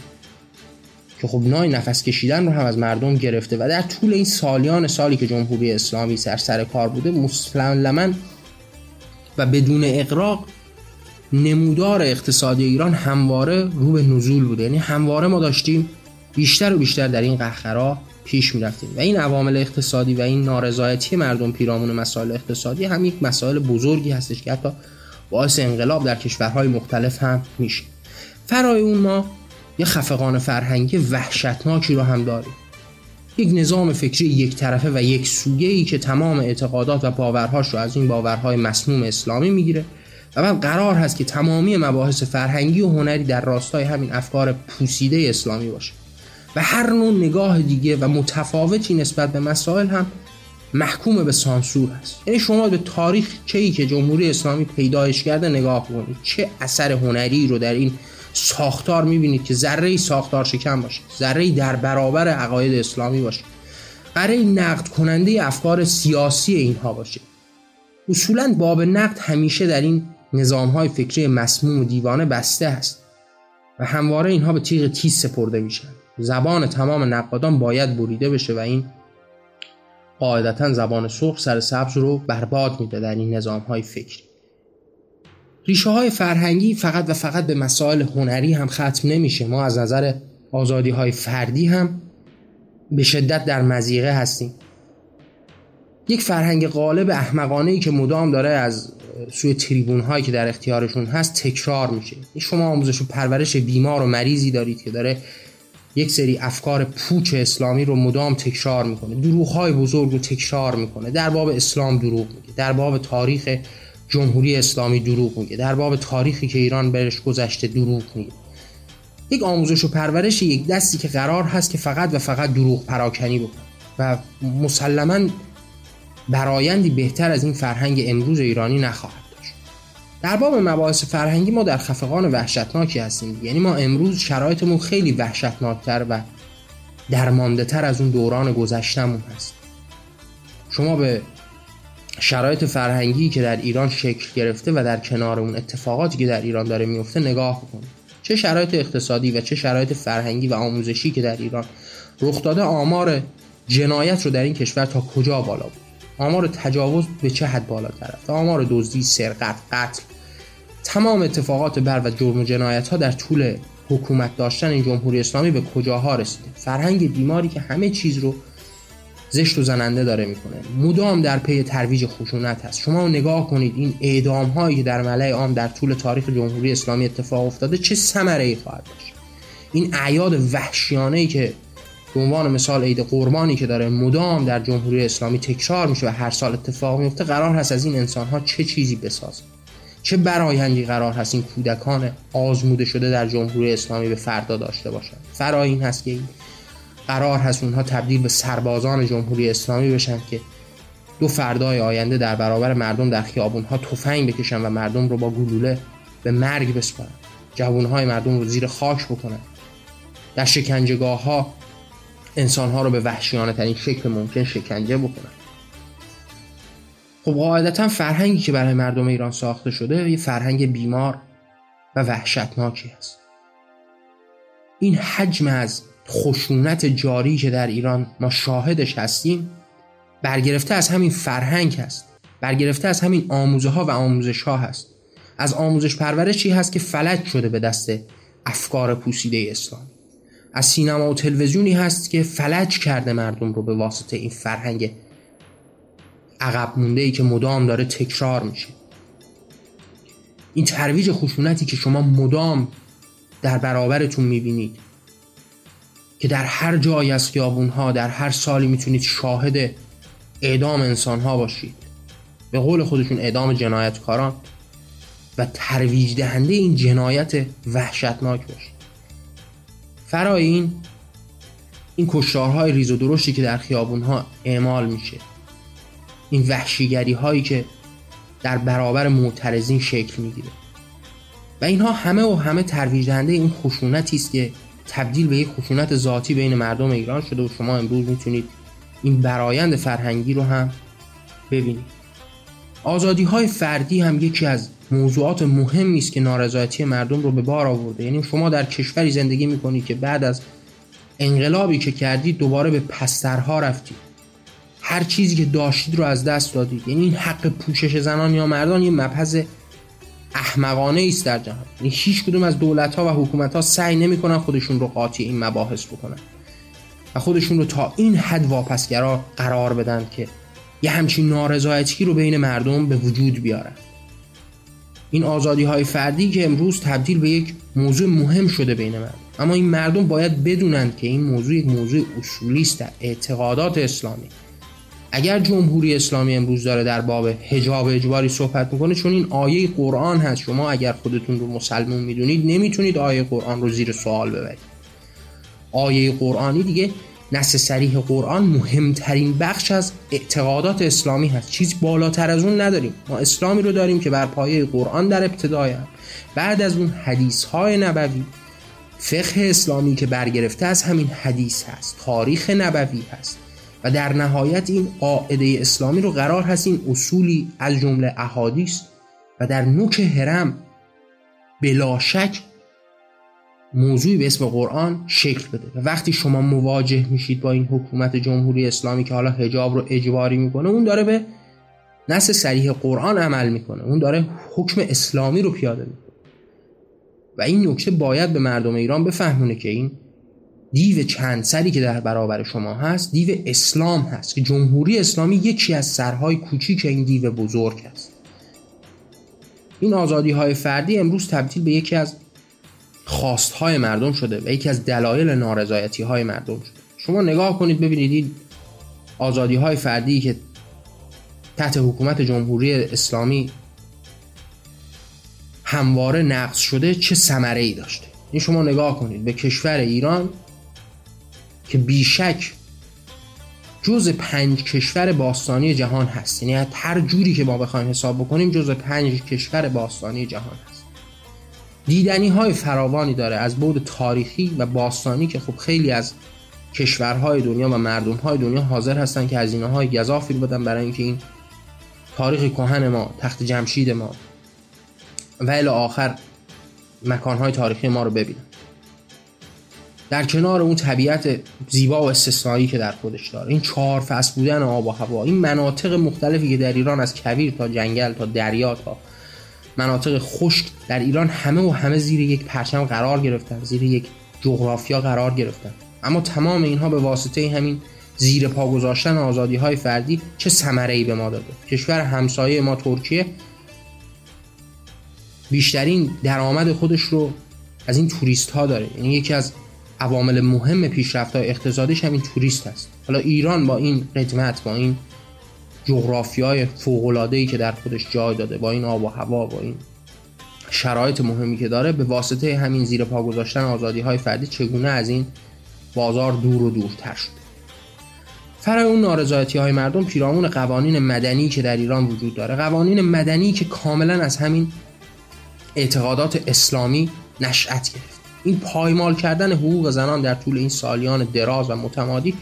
که خب نای نفس کشیدن رو هم از مردم گرفته و در طول این سالیان سالی که جمهوری اسلامی سر سر کار بوده مسلماً و بدون اغراق نمودار اقتصادی ایران همواره رو به نزول بوده، یعنی همواره ما داشتیم بیشتر و بیشتر در این قهقرا پیش می‌رفتیم و این عوامل اقتصادی و این نارضایتی مردم پیرامون مسائل اقتصادی هم یک مسائل بزرگی هستش که حتی باعث انقلاب در کشورهای مختلف هم میشه. فرای اون ما یه خفقان فرهنگی وحشتناکی رو هم داریم، یک نظام فکری یک طرفه و یک سویه‌ای که تمام اعتقادات و باورهاش رو از این باورهای مسموم اسلامی میگیره و من قرار هست که تمامی مباحث فرهنگی و هنری در راستای همین افکار پوسیده اسلامی باشه و هر نوع نگاه دیگه و متفاوتی نسبت به مسائل هم محکوم به سانسور است. یعنی شما به تاریخ چهی که جمهوری اسلامی پیدایش کرده نگاه کنید، چه اثر هنری رو در این ساختار میبینید که ذره‌ای ساختار شکن باشه، ذره‌ای در برابر عقاید اسلامی باشه، ذره‌ای نقد کننده افکار سیاسی اینها باشه. اصولاً باب نقد همیشه در این نظام‌های فکری مسموم و دیوانه بسته است و همواره اینها به تیغ تیز سپرده میشن. زبان تمام نقادان باید بریده بشه و این قاعدتاً زبان سرخ سر سبز رو برباد میده در این نظام‌های فکری. ریشه‌های فرهنگی فقط و فقط به مسائل هنری هم ختم نمیشه. ما از نظر آزادی‌های فردی هم به شدت در مضیقه هستیم. یک فرهنگ غالب احمقانه‌ای که مدام داره از سوی تریبون‌هایی که در اختیارشون هست تکرار میشه. شما آموزش و پرورش بیمار و مریضی دارید که داره یک سری افکار پوچ اسلامی رو مدام تکرار میکنه، دروغ‌های بزرگ رو تکرار میکنه، در باب اسلام دروغ میگه، در باب تاریخ جمهوری اسلامی دروغ میگه، در باب تاریخی که ایران برش گذشته دروغ میگه. یک آموزش و پرورش یک دستی که قرار هست که فقط و فقط دروغ پراکنی بکنه و مسلماً برایندی بهتر از این فرهنگ امروز ایرانی نخواهد داشت. در باب مباحث فرهنگی ما در خفقان وحشتناکی هستیم. یعنی ما امروز شرایطمون خیلی وحشتناکتر و درمانده‌تر از اون دوران گذشتمون هست. شما به شرایط فرهنگی که در ایران شکل گرفته و در کنار اون اتفاقاتی که در ایران داره میفته نگاه بکنید. چه شرایط اقتصادی و چه شرایط فرهنگی و آموزشی که در ایران رخ داده، آمار جنایت رو در این کشور تا کجا بالا بود، آمار تجاوز به چه حد بالاتر رفت، آمار دزدی، سرقت، قتل، تمام اتفاقات بر و جرم و جنایت ها در طول حکومت داشتن این جمهوری اسلامی به کجاها رسیده. فرهنگ بیماری که همه چیز رو زشت و زننده داره میکنه، مدام در پی ترویج خشونت هست. شما نگاه کنید این اعدام هایی که در ملأ عام در طول تاریخ جمهوری اسلامی اتفاق افتاده چه ثمره ای خواهد داشت. این اعیاد وحشیانه ای که به عنوان مثال عید قربانی که داره مدام در جمهوری اسلامی تکرار میشه و هر سال اتفاق میفته، قرار هست از این انسان ها چه چیزی بسازن، چه برآیندی قرار هست این کودکان آزموده شده در جمهوری اسلامی به فردا داشته باشند. فرا این هست که قرار هست اونها تبدیل به سربازان جمهوری اسلامی بشن که دو فردای آینده در برابر مردم در خیابونها تفنگ بکشن و مردم رو با گلوله به مرگ بسپارن، جوانهای مردم رو زیر خاک بکنن، در شکنجهگاه ها انسانها رو به وحشیانه ترین شکل ممکن شکنجه بکنن. خب قاعدتا فرهنگی که برای مردم ایران ساخته شده یه فرهنگ بیمار و وحشتناکی هست. این حجم از خشونت جاری که در ایران ما شاهدش هستیم برگرفته از همین فرهنگ هست، برگرفته از همین آموزه ها و آموزش ها هست، از آموزش پرورشی هست که فلج شده به دست افکار پوسیده اسلام، از سینما و تلویزیونی هست که فلج کرده مردم رو به واسطه این فرهنگ عقب مونده‌ای که مدام داره تکرار میشه. این ترویج خشونتی که شما مدام در برابرتون میبینید که در هر جایی از خیابون‌ها در هر سالی میتونید شاهد اعدام انسان‌ها باشید، به قول خودشون اعدام جنایتکاران، و ترویج دهنده این جنایت وحشتناک باشید. برای این این کشتارهای ریز و درشتی که در خیابونها اعمال میشه، این وحشیگری هایی که در برابر معترضین شکل میگیره و اینها همه و همه ترویج دهنده این خشونتی است که تبدیل به یک خشونت ذاتی بین مردم ایران شده و شما امروز میتونید این برایند فرهنگی رو هم ببینید. آزادی های فردی هم یکی از موضوعات مهمی است که نارضایتی مردم رو به بار آورده. یعنی شما در کشوری زندگی میکنید که بعد از انقلابی که کردید دوباره به پسترها رفتید، هر چیزی که داشتید رو از دست دادید. یعنی این حق پوشش زنان یا مردان یه مبحث احمقانه ایست در جهان. یعنی هیچ کدوم از دولت‌ها و حکومت‌ها سعی نمی‌کنن خودشون رو قاطی این مباحث بکنن و خودشون رو تا این حد واپسگرا قرار بدن که یه همچین نارضایتی رو بین مردم به وجود بیارن. این آزادی‌های فردی که امروز تبدیل به یک موضوع مهم شده بین مردم، اما این مردم باید بدونند که این موضوع یک موضوع اصولی است در اعتقادات اسلامی، اگر جمهوری اسلامی امروز داره در باب حجاب اجباری صحبت میکنه، چون این آیه قرآن هست، شما اگر خودتون رو مسلمان میدونید نمیتونید آیه قرآن رو زیر سوال ببرید. آیه قرآنی دیگه، نص صریح قرآن مهمترین بخش از اعتقادات اسلامی هست، چیز بالاتر از اون نداریم. ما اسلامی رو داریم که بر پایه قرآن در ابتدای هم، بعد از اون حدیث های نبوی، فقه اسلامی که برگرفته از همین حدیث هست، تاریخ نبوی هست، و در نهایت این قاعده اسلامی رو قرار هست این اصولی از جمله احادیث و در نوک هرم بلا شک موضوعی به اسم قرآن شکل بده. و وقتی شما مواجه میشید با این حکومت جمهوری اسلامی که حالا حجاب رو اجباری میکنه، اون داره به نص صریح قرآن عمل میکنه، اون داره حکم اسلامی رو پیاده میکنه. و این نکته باید به مردم ایران بفهمونه که این دیو چند سری که در برابر شما هست، دیو اسلام هست که جمهوری اسلامی یکی از سرهای کوچیک این دیو بزرگ هست. این آزادی های فردی امروز تبدیل به یکی از خواستهای مردم شده و یکی از دلایل نارضایتی های مردم شده. شما نگاه کنید ببینید آزادی های فردی که تحت حکومت جمهوری اسلامی همواره نقض شده چه ثمره‌ای داشته. این شما نگاه کنید به کشور ایران که بیشک جز پنج کشور باستانی جهان هست، یعنی هر جوری که ما بخوایم حساب بکنیم جز پنج کشور باستانی جهان هست. دیدنی های فراوانی داره از بعد تاریخی و باستانی که خب خیلی از کشورهای دنیا و مردم های دنیا حاضر هستن که هزینه های گزافی بدن برای اینکه این تاریخ کهن ما، تخت جمشید ما و الی آخر مکانهای تاریخی ما رو ببینن، در کنار اون طبیعت زیبا و استثنایی که در خودش داره، این چهار فصل بودن آب و هوا، این مناطق مختلفی که در ایران از کویر تا جنگل تا دریا تا مناطق خشک در ایران همه و همه زیر یک پرچم قرار گرفتن، زیر یک جغرافیا قرار گرفتن. اما تمام اینها به واسطه همین زیر پا گذاشتن آزادی‌های فردی چه ثمره‌ای به ما داده. کشور همسایه ما ترکیه بیشترین درآمد خودش رو از این توریست‌ها داره، یعنی یکی از عوامل مهم پیشرفت اقتصادیش همین توریست هست. حالا ایران با این قدمت، با این جغرافیای فوق‌العاده‌ای که در خودش جای داده، با این آب و هوا، با این شرایط مهمی که داره، به واسطه همین زیر پا گذاشتن آزادی‌های فردی چگونه از این بازار دور و دورتر شده. فرای اون نارضایتی‌های مردم پیرامون قوانین مدنی که در ایران وجود داره، قوانین مدنی که کاملا از همین اعتقادات اسلامی نشأت گرفت. این پایمال کردن حقوق زنان در طول این سالیان دراز و متمادی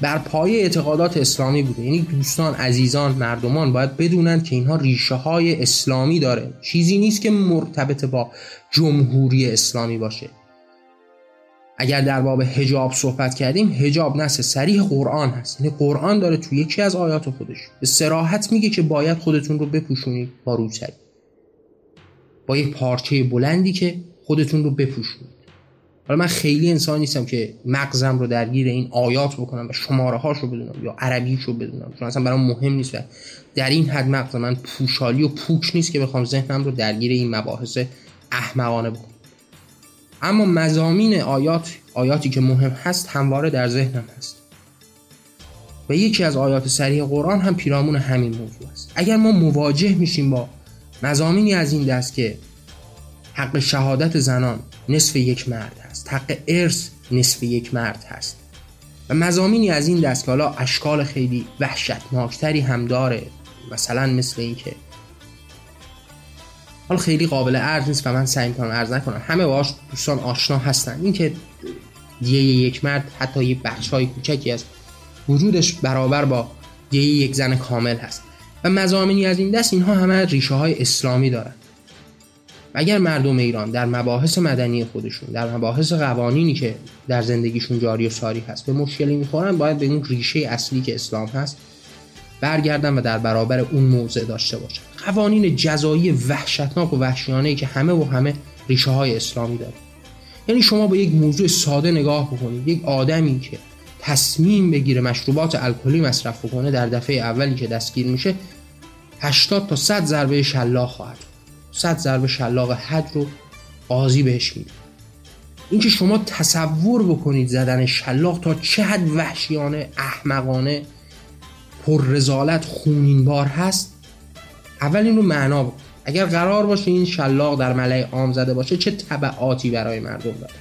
بر پایه اعتقادات اسلامی بوده. یعنی دوستان، عزیزان، مردمان باید بدونند که اینها ریشه های اسلامی داره، چیزی نیست که مرتبط با جمهوری اسلامی باشه. اگر در باب حجاب صحبت کردیم، حجاب نص صریح قرآن هست، یعنی قرآن داره توی یکی از آیات خودش به صراحت میگه که باید خودتون رو بپوشونید با روسری، با یک پارچه بلندی که خودتون رو بپوشونید. حالا من خیلی انسان نیستم که مغزم رو درگیر این آیات بکنم و شماره هاشو بدونم یا عربیشو بدونم، چون اصلا برام مهم نیست و در این حد مغز من پوشالی و پوچ نیست که بخوام ذهنم رو درگیر این مباحث احمقانه بکنم. اما مضامین آیات، آیاتی که مهم هست، همواره در ذهنم هست و یکی از آیات صریح قرآن هم پیرامون همین موضوع است. اگر ما مواجه میشیم با مضامینی از این دست که حق شهادت زنان نصف یک مرد هست، حق ارث نصف یک مرد هست و مضامینی از این دست که حالا اشکال خیلی وحشتناکتری هم داره، مثلا مثل این که حالا خیلی قابل عرض نیست و من سعی می‌کنم عرض نکنم، همه باهاش دوستان آشنا هستن، این که دیه یک مرد حتی یه بخشای کوچکی از وجودش برابر با دیه یک زن کامل هست و مضامینی از این دست، اینها همه ریشه‌های اسلامی دارن. اگر مردم ایران در مباحث مدنی خودشون، در مباحث قوانینی که در زندگیشون جاری و ساری هست به مشکلی میخورن، باید به اون ریشه اصلی که اسلام هست برگردن و در برابر اون موضع داشته باشن. قوانین جزایی وحشتناک و وحشیانه‌ای که همه و همه ریشه های اسلامی داره. یعنی شما با یک موضوع ساده نگاه بکنید، یک آدمی که تصمیم بگیره مشروبات الکلی مصرف کنه، در دفعه اولی که دستگیر میشه هشتاد تا صد ضربه شلاق خواهد، صد ضربه شلاق حد رو قاضی بهش میده. این که شما تصور بکنید زدن شلاق تا چه حد وحشیانه، احمقانه، پر رزالت خونین بار هست، اول این رو معنا بود. اگر قرار باشه این شلاق در ملأ عام زده باشه چه تبعاتی برای مردم داره؟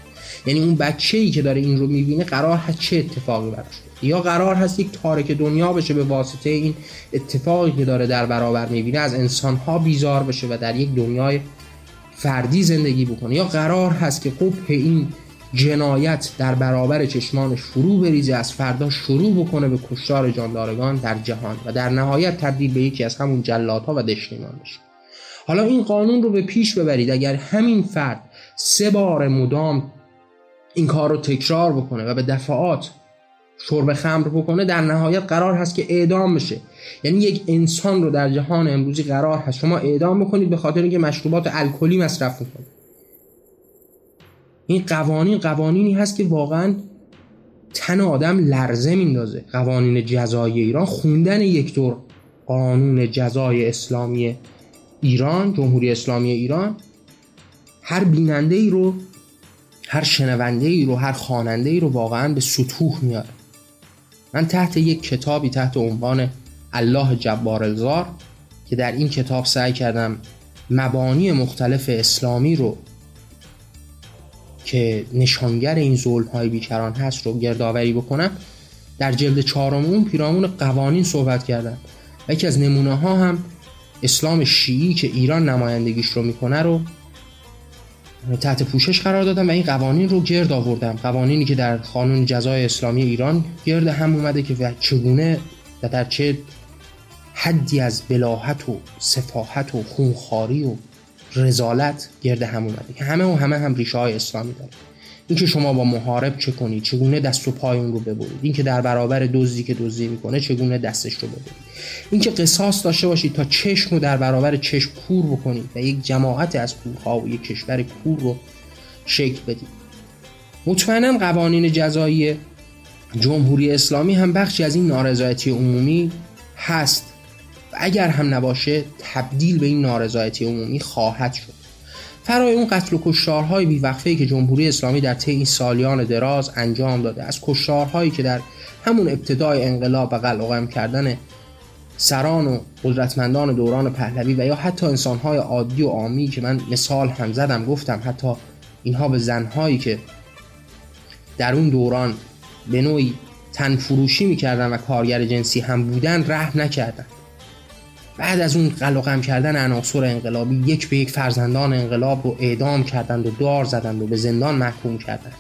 یعنی اون بچه‌ای که داره این رو می‌بینه قرار هست چه اتفاقی براش بیفته، یا قرار هست یک تارک دنیا بشه به واسطه این اتفاقی که داره در برابر می‌بینه، از انسان‌ها بیزار بشه و در یک دنیای فردی زندگی بکنه، یا قرار هست که قبح این جنایت در برابر چشمانش فرو بریزه، از فردا شروع بکنه به کشتار جاندارگان در جهان و در نهایت تبدیل به یکی از همون جلادها و دشمنان بشه. حالا این قانون رو به پیش ببرید، اگر همین فرد سه بار مدام این کار رو تکرار بکنه و به دفعات شرب خمر بکنه، در نهایت قرار هست که اعدام بشه. یعنی یک انسان رو در جهان امروزی قرار هست شما اعدام بکنید به خاطر اینکه مشروبات الکلی مصرف میکنه. این قوانین قوانینی هست که واقعا تن آدم لرزه میندازه. قوانین جزای ایران، خوندن یک دور قانون جزای اسلامی ایران، جمهوری اسلامی ایران، هر بیننده ای رو، هر شنونده ای رو، هر خواننده ای رو واقعا به سطوح میاره. من تحت یک کتابی تحت عنوان الله جبارالزار که در این کتاب سعی کردم مبانی مختلف اسلامی رو که نشانگر این ظلم‌های بیکران هست رو گردآوری بکنم، در جلد چهارم اون پیرامون قوانین صحبت کردم و یکی از نمونه ها هم اسلام شیعی که ایران نمایندگیش رو میکنه رو تحت پوشش قرار دادم و این قوانین رو گرد آوردم، قوانینی که در قانون جزای اسلامی ایران گرد هم اومده که چگونه و در چه حدی از بلاهت و سفاهت و خونخواری و رزالت گرد هم اومده که همه و همه هم ریشه های اسلامی داره. این که شما با محارب چه کنید، چگونه دست و پای اون رو ببرید، این که در برابر دزدی که دزدی میکنه چگونه دستش رو ببرید، این که قصاص داشته باشید تا چشم رو در برابر چشم کور بکنید و یک جماعت از کورها و یک کشور کور رو شکل بدید. مطمئنم قوانین جزایی جمهوری اسلامی هم بخشی از این نارضایتی عمومی هست و اگر هم نباشه تبدیل به این نارضایتی عمومی خواهد شد. فرای اون قتل و کشتارهای بیوقفه‌ای که جمهوری اسلامی در طی این سالیان دراز انجام داده، از کشتارهایی که در همون ابتدای انقلاب و قلعه‌قم کردن سران و قدرتمندان دوران پهلوی و یا حتی انسانهای عادی و عامی که من مثال هم زدم، گفتم حتی اینها به زنهایی که در اون دوران به نوعی تنفروشی میکردن و کارگر جنسی هم بودن رحم نکردن. بعد از اون قلقم کردن عناصر انقلابی یک به یک فرزندان انقلاب رو اعدام کردند و دار زدند و به زندان محکوم کردند.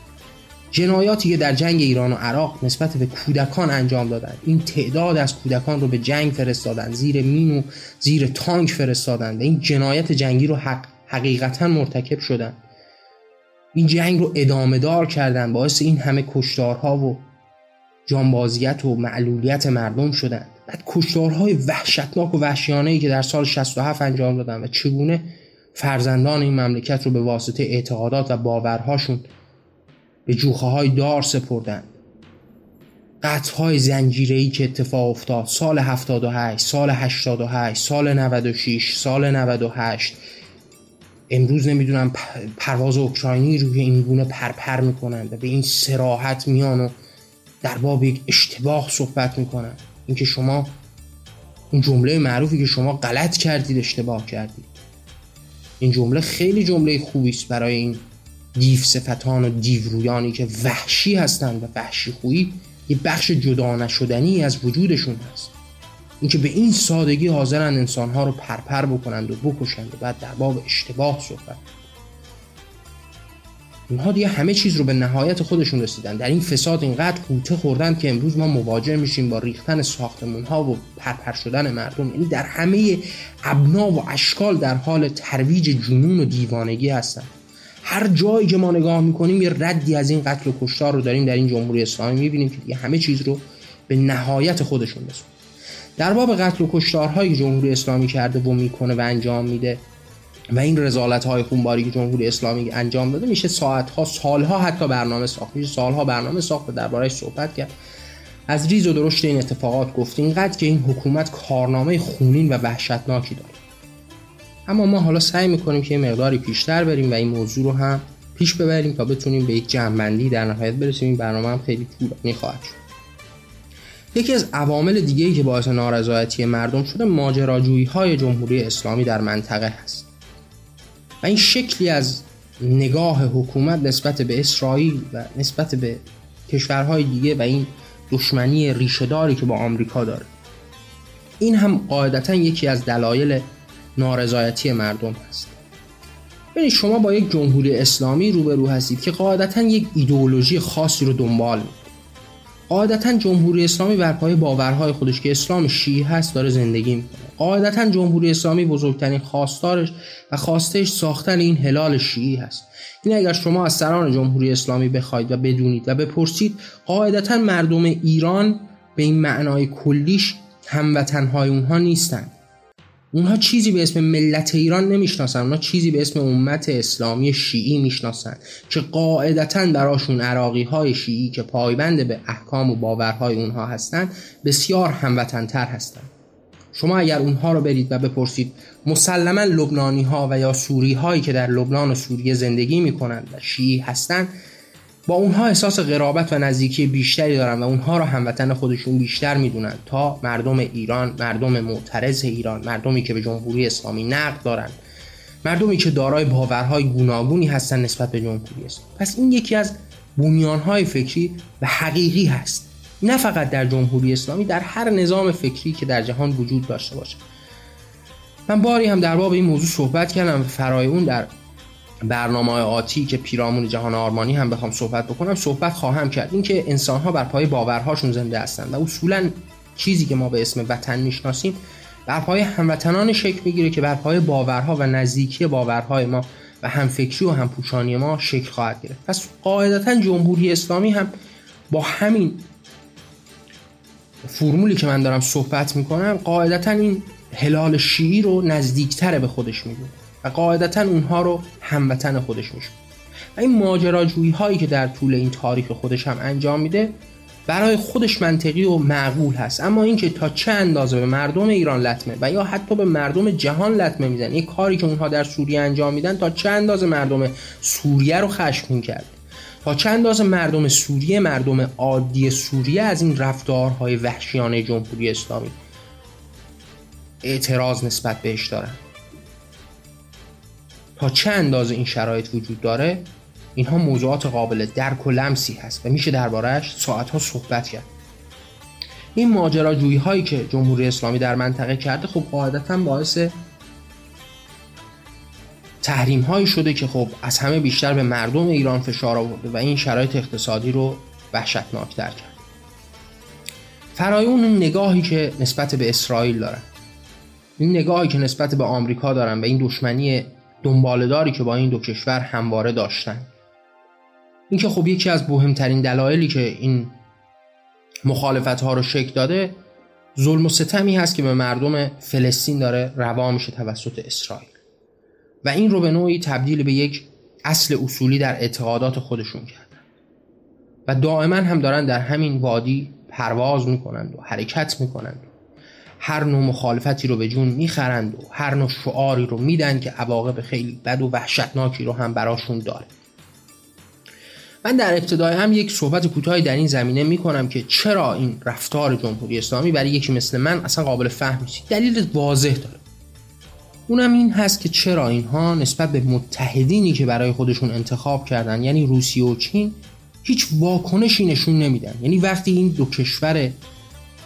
جنایاتی که در جنگ ایران و عراق نسبت به کودکان انجام دادند، این تعداد از کودکان رو به جنگ فرستادند، زیر مین و زیر تانک فرستادند، این جنایت جنگی رو حق حقیقتا مرتکب شدند، این جنگ رو ادامه دار کردند، باعث این همه کشتارها و جانبازیت و معلولیت مردم شدند. بعد کشتارهای وحشتناک و وحشیانه‌ای که در سال شصت و هفت انجام دادن و چگونه فرزندان این مملکت رو به واسطه اعتقادات و باورهاشون به جوخه‌های دار سپردند. قتل‌های زنجیره‌ای که اتفاق افتاد سال هفتاد و هشت، سال هشتاد و هشت، سال نود و شش، سال نود و هشت. امروز نمیدونم پرواز اوکراینی روی این گونه پرپر میکنند و به این صراحت میان و در باب یک اشتباه صحبت میکنند. اینکه شما اون جمله معروفی که شما غلط کردید، اشتباه کردید، این جمله خیلی جمله خوبی است برای این دیو صفتان و دیو رویانی که وحشی هستند و وحشی خویی یه بخش جدا نشدنی از وجودشون هست. اینکه به این سادگی حاضرند انسانها رو پرپر بکنند و بکشند و بعد در باب اشتباه صحبت. اینها دیگه همه چیز رو به نهایت خودشون رسیدن. در این فساد اینقدر قوطه خوردن که امروز ما مواجه میشیم با ریختن ساختمون‌ها و پرپر شدن مردم. یعنی در همه ابنا و اشکال در حال ترویج جنون و دیوانگی هستن. هر جایی که ما نگاه میکنیم یه ردی از این قتل و کشتار رو داریم در این جمهوری اسلامی میبینیم که دیگه همه چیز رو به نهایت خودشون رسوندن. در باب قتل و کشتارهایی جمهوری اسلامی کرده و میکنه و انجام میده و این رذالت‌های خونباری که جمهوری اسلامی انجام داده میشه ساعت‌ها، سال‌ها حتی برنامه ساخت، میشه سال‌ها برنامه ساخت و درباره‌اش صحبت کرد. از ریز و درشت این اتفاقات گفت، اینقدر که این حکومت کارنامه خونین و وحشتناکی داره. اما ما حالا سعی می‌کنیم که یه مقداری پیشتر بریم و این موضوع رو هم پیش ببریم تا بتونیم به یک جمع‌بندی در نهایت برسیم. این برنامه هم خیلی طولانی خواهد شد. یکی از عوامل دیگه‌ای که باعث نارضایتی مردم شده ماجراجویی‌های جمهوری اسلامی در منطقه هست. و این شکلی از نگاه حکومت نسبت به اسرائیل و نسبت به کشورهای دیگه و این دشمنی ریشه‌داری که با آمریکا داره، این هم قاعدتاً یکی از دلایل نارضایتی مردم هست. یعنی شما با یک جمهوری اسلامی روبرو هستید که قاعدتاً یک ایدئولوژی خاصی رو دنبال می‌کنه. قاعدتاً جمهوری اسلامی بر پایه باورهای خودش که اسلام شیعه هست داره زندگی می‌کنه. قاعدتاً جمهوری اسلامی بزرگترین خواستارش و خواستش ساختن این هلال شیعی هست. این اگر شما از سران جمهوری اسلامی بخواید و بدونید و بپرسید، قاعدتاً مردم ایران به این معنای کلیش هموطن‌های اونها نیستند. اونها چیزی به اسم ملت ایران نمیشناسن، اونها چیزی به اسم امت اسلامی شیعی میشناسن که قاعدتاً براشون عراقی‌های شیعی که پایبند به احکام و باورهای اونها هستن بسیار هموطن‌تر هستن. شما اگر اونها رو برید و بپرسید، مسلماً لبنانی‌ها و یا سوری‌هایی که در لبنان و سوریه زندگی می‌کنند و شیعی هستن با اونها احساس قرابت و نزدیکی بیشتری دارن و اونها رو هموطن خودشون بیشتر میدونن تا مردم ایران، مردم معترض ایران، مردمی که به جمهوری اسلامی نقد دارن، مردمی که دارای باورهای گوناگونی هستن نسبت به جمهوری اسلامی. پس این یکی از بنیانهای فکری و حقیقی هست، نه فقط در جمهوری اسلامی، در هر نظام فکری که در جهان وجود داشته باشه. من باری هم در باب این موضوع صحبت کردم، فرای اون در برنامه آتی که پیرامون جهان آرمانی هم بخوام صحبت بکنم صحبت خواهم کرد. این که انسان‌ها بر پایه باورهاشون زنده هستند و اصولاً چیزی که ما به اسم وطن میشناسیم بر پایه هموطنان شکل میگیره که بر پایه باورها و نزدیکی باورهای ما و همفکری و همپوشانی ما شکل خواهد گرفت. پس قاعدتاً جمهوری اسلامی هم با همین فرمولی که من دارم صحبت میکنم قاعدتاً این هلال شیعی رو نزدیکتر به خودش میدونه و قاعدتاً اونها رو هموطن خودش میشون. و این ماجراجویی هایی که در طول این تاریخ خودش هم انجام میده برای خودش منطقی و معقول هست، اما اینکه تا چه اندازه به مردم ایران لطمه و یا حتی به مردم جهان لطمه میزنه، این کاری که اونها در سوریه انجام میدن تا چه اندازه مردم سوریه رو خشمگین کرده، تا چه اندازه مردم سوریه، مردم عادی سوریه از این رفتارهای وحشیانه جمهوری اسلامی اعتراض نسبت بهش دارن، تا چه اندازه این شرایط وجود داره، اینها موضوعات قابل درک و لمسی هست و میشه درباره‌اش ساعت‌ها صحبت کرد. این ماجراجویی هایی که جمهوری اسلامی در منطقه کرده خب قاعدتاً باعث تحریم هایی شده که خب از همه بیشتر به مردم ایران فشار آورده و این شرایط اقتصادی رو وحشتناک‌تر کرد. فرای اون نگاهی که نسبت به اسرائیل دارن، این نگاهی که نسبت به آمریکا دارن و این دشمنی دنباله‌داری که با این دو کشور همواره داشتن، این که خب یکی از مهمترین دلایلی که این مخالفت‌ها رو شکل داده ظلم و ستمی هست که به مردم فلسطین داره روا میشه توسط اسرائیل و این رو به نوعی تبدیل به یک اصل اصولی در اعتقادات خودشون کردن و دائما هم دارن در همین وادی پرواز میکنند و حرکت میکنند، هر نوع مخالفتی رو به جون میخرند و هر نوع شعاری رو میدن که عواقب خیلی بد و وحشتناکی رو هم براشون داره. من در ابتدای هم یک صحبت کوتاهی در این زمینه میکنم که چرا این رفتار جمهوری اسلامی برای یکی مثل من اصلا قابل فهم نیست. دلیل واضح داره، اونم این هست که چرا اینها نسبت به متحدینی که برای خودشون انتخاب کردن، یعنی روسیه و چین، هیچ واکنشی نشون نمیدن. یعنی وقتی این دو کشور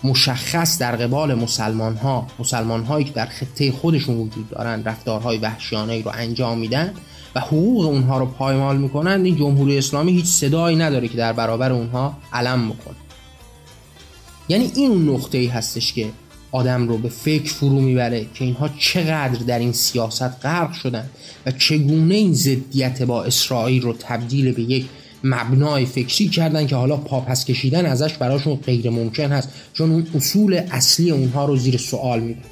مشخص در قبال مسلمان ها، مسلمان هایی که در خطه خودشون وجود دارن، رفتارهای وحشیانه ای رو انجام میدن و حقوق اونها رو پایمال میکنن، این جمهوری اسلامی هیچ صدایی نداره که در برابر اونها علم بکنه. یعنی این اون نقطه ای هستش که آدم رو به فکر فرو میبره که اینها چقدر در این سیاست غرق شدن و چگونه این ضدیت با اسرائیل رو تبدیل به یک مبنای فکری کردن که حالا پاپس کشیدن ازش براشون غیر ممکن هست، چون اون اصول اصلی اونها رو زیر سوال میبره.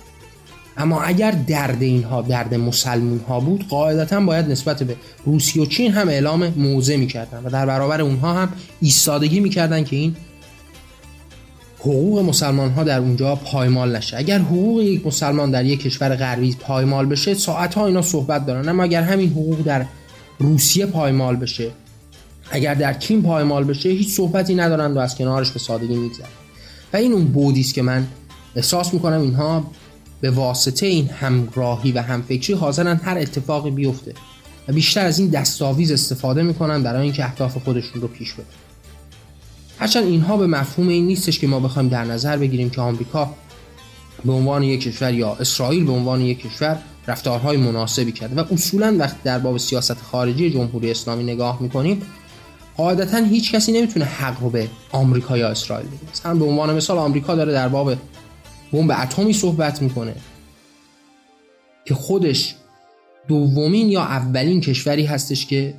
اما اگر درد اینها درد مسلمون ها بود، قاعدتاً باید نسبت به روسیه و چین هم اعلام موضع میکردن و در برابر اونها هم ایستادگی میکردن که این حقوق مسلمان ها در اونجا پایمال نشه. اگر حقوق یک مسلمان در یک کشور غربی پایمال بشه، ساعت ها اینا صحبت دارن، اما اگر همین حقوق در روسیه پایمال بشه، اگر در چین پایمال بشه، هیچ صحبتی ندارن و از کنارش به سادگی میگذرن. و این اون بودی است که من احساس میکنم اینها به واسطه این همراهی و همفکری حاضرن هر اتفاقی بیفته و بیشتر از این دستاویز استفاده میکنن برای اینکه اهداف خودشون رو پیش ببرن. هرچند اینها به مفهوم این نیستش که ما بخوایم در نظر بگیریم که آمریکا به عنوان یک کشور یا اسرائیل به عنوان یک کشور رفتارهای مناسبی کرده و اصولاً وقتی در باب سیاست خارجی جمهوری اسلامی نگاه میکنیم قاعدتاً هیچ کسی نمیتونه حق رو به آمریکا یا اسرائیل بده. مثلا به عنوان مثال آمریکا داره در باب بمب اتمی صحبت میکنه که خودش دومین یا اولین کشوری هستش که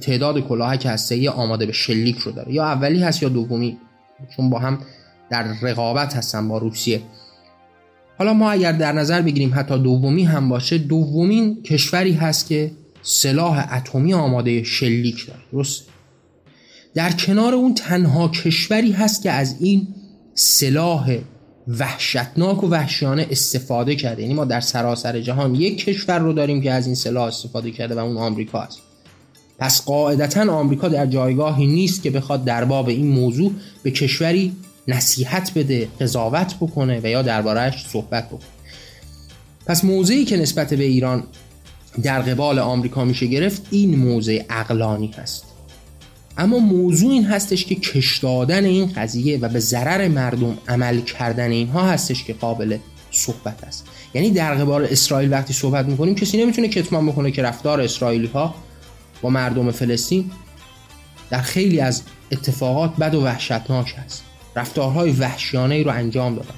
تعداد کلاهک هسته‌ای آماده به شلیک رو داره، یا اولی هست یا دومی، چون با هم در رقابت هستن با روسیه. حالا ما اگر در نظر بگیریم حتی دومی هم باشه، دومین کشوری هست که سلاح اتمی آماده شلیک داره، درست؟ در کنار اون تنها کشوری هست که از این سلاح وحشتناک و وحشیانه استفاده کرده. یعنی ما در سراسر جهان یک کشور رو داریم که از این سلاح استفاده کرده و اون آمریکا است. پس قاعدتاً آمریکا در جایگاهی نیست که بخواد در باب این موضوع به کشوری نصیحت بده، قضاوت بکنه و یا درباره‌اش صحبت بکنه. پس موضعی که نسبت به ایران در قبال آمریکا میشه گرفت این موضع عقلانی هست. اما موضوع این هستش که کش دادن این قضیه و به ضرر مردم عمل کردن اینها هستش که قابل صحبت است. یعنی در قبال اسرائیل وقتی صحبت میکنیم کسی نمیتونه کتمان بکنه که رفتار اسرائیلی‌ها با مردم فلسطین در خیلی از اتفاقات بد و وحشتناک است. رفتارهای وحشیانه‌ای رو انجام دادن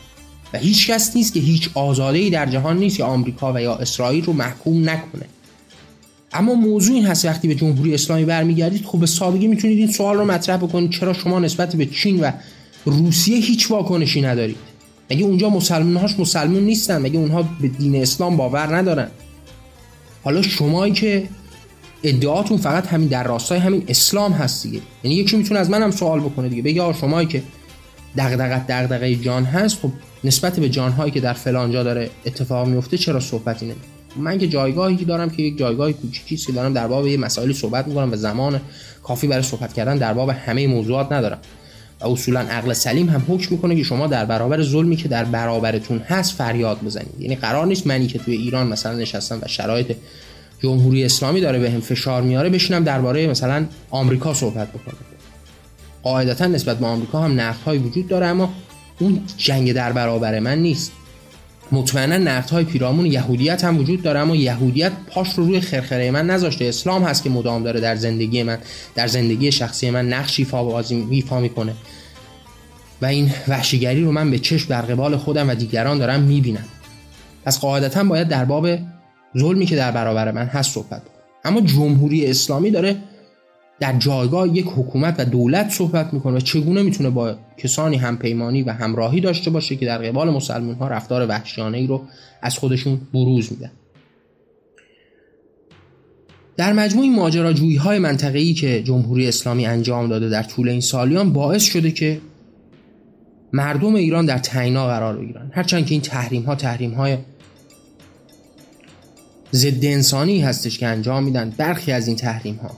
و هیچ کس نیست که هیچ آزاده‌ای در جهان نیست که آمریکا و یا اسرائیل رو محکوم نکنه. اما موضوع این هست وقتی به جمهوری اسلامی برمیگردید، خب به سابقه میتونید این سوال رو مطرح بکنید چرا شما نسبت به چین و روسیه هیچ واکنشی ندارید؟ مگه اونجا مسلمان‌هاش مسلمان نیستن؟ مگه اونها به دین اسلام باور ندارن؟ حالا شمایی که ادعاتون فقط همین در راستای همین اسلام هست دیگه، یعنی یکی میتونه از منم سوال بکنه دیگه، بگه آ شمایی که دغدغه دغدغه جان هست، خب نسبت به جان‌هایی که در فلان جا داره اتفاق میفته چرا صحبتی نمیشه؟ من که جایگاهی که دارم که یک جایگاه کوچیکی است که دارم در باب یه مسائلی صحبت می‌کنم و زمان کافی برای صحبت کردن در باب همه موضوعات ندارم و اصولا عقل سلیم هم حکم می‌کنه که شما در برابر ظلمی که در برابرتون هست فریاد بزنید. یعنی قرار نیست منی که توی ایران مثلا نشستم و شرایط جمهوری اسلامی داره بهم فشار میاره بشینم درباره مثلا آمریکا صحبت بکنم. قاعدتاً نسبت به آمریکا هم نقدهای وجود داره اما اون جنگ در برابر من نیست. مطمئنا نقدهای پیرامون یهودیت هم وجود داره اما یهودیت پاش رو روی خرخره من نذاشته. اسلام هست که مدام داره در زندگی من، در زندگی شخصی من نقش ایفا میکنه و این وحشیگری رو من به چشم در قبال خودم و دیگران دارم میبینم. پس قاعدتاً باید در باب ظلمی که در برابر من هست صحبت بکنم. اما جمهوری اسلامی داره در جایگاه یک حکومت و دولت صحبت میکنه و چگونه میتونه با کسانی همپیمانی و همراهی داشته باشه که در قبال مسلمان ها رفتار وحشیانه‌ای رو از خودشون بروز میدن. در مجموع ماجراجویی های منطقه‌ای که جمهوری اسلامی انجام داده در طول این سالیان باعث شده که مردم ایران در تنگنا قرار بگیرن، هرچند که این تحریم ها تحریم های ضد انسانی هستش که انجام میدن. برخی از این تحریم ها،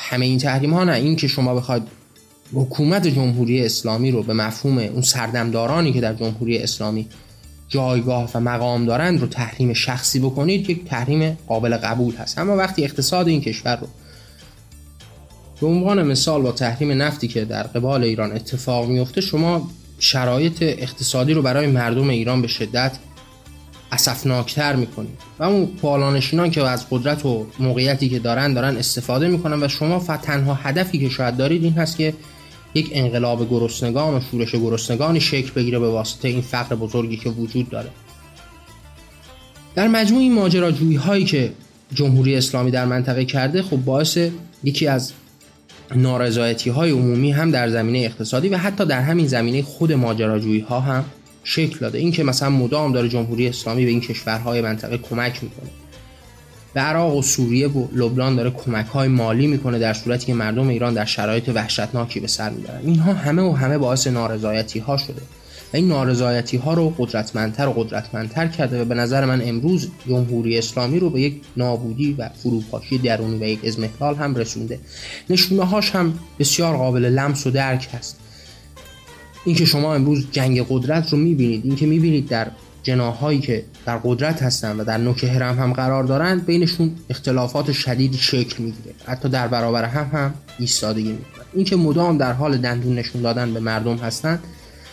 همه این تحریم ها نه، این که شما بخواید حکومت جمهوری اسلامی رو به مفهوم اون سردمدارانی که در جمهوری اسلامی جایگاه و مقام دارند رو تحریم شخصی بکنید یک تحریم قابل قبول هست. اما وقتی اقتصاد این کشور رو به عنوان مثال با تحریم نفتی که در قبال ایران اتفاق میفته، شما شرایط اقتصادی رو برای مردم ایران به شدت اسفناکتر میکنید و اون پالانشینان که از قدرت و موقعیتی که دارن دارن استفاده میکنن و شما فقط تنها هدفی که شاید دارید این هست که یک انقلاب گرسنگان و شورش گرسنگانی شکل بگیره به واسطه این فقر بزرگی که وجود داره. در مجموع این ماجراجویی هایی که جمهوری اسلامی در منطقه کرده خب باعث یکی از نارضایتی های عمومی هم در زمینه اقتصادی و حتی در همین زمینه خود ماجراجویی ها هم شکل داده. این که مثلا مدام داره جمهوری اسلامی به این کشورهای منطقه کمک میکنه، به عراق و سوریه و لبنان داره کمک‌های مالی میکنه در صورتی که مردم ایران در شرایط وحشتناکی به سر میبرن، اینها همه و همه باعث نارضایتی ها شده و این نارضایتی ها رو قدرتمندتر و قدرتمندتر کرده و به نظر من امروز جمهوری اسلامی رو به یک نابودی و فروپاشی درونی و یک اضمحلال هم رسونده. نشونه هاش هم بسیار قابل لمس و درک هست. این که شما امروز جنگ قدرت رو میبینید، این که میبینید در جناحایی که در قدرت هستن و در نوک هرم هم قرار دارند بینشون اختلافات شدید شکل میگیره، حتی در برابر هم هم ایستادگی میکنن. این که مدام در حال دندون نشون دادن به مردم هستن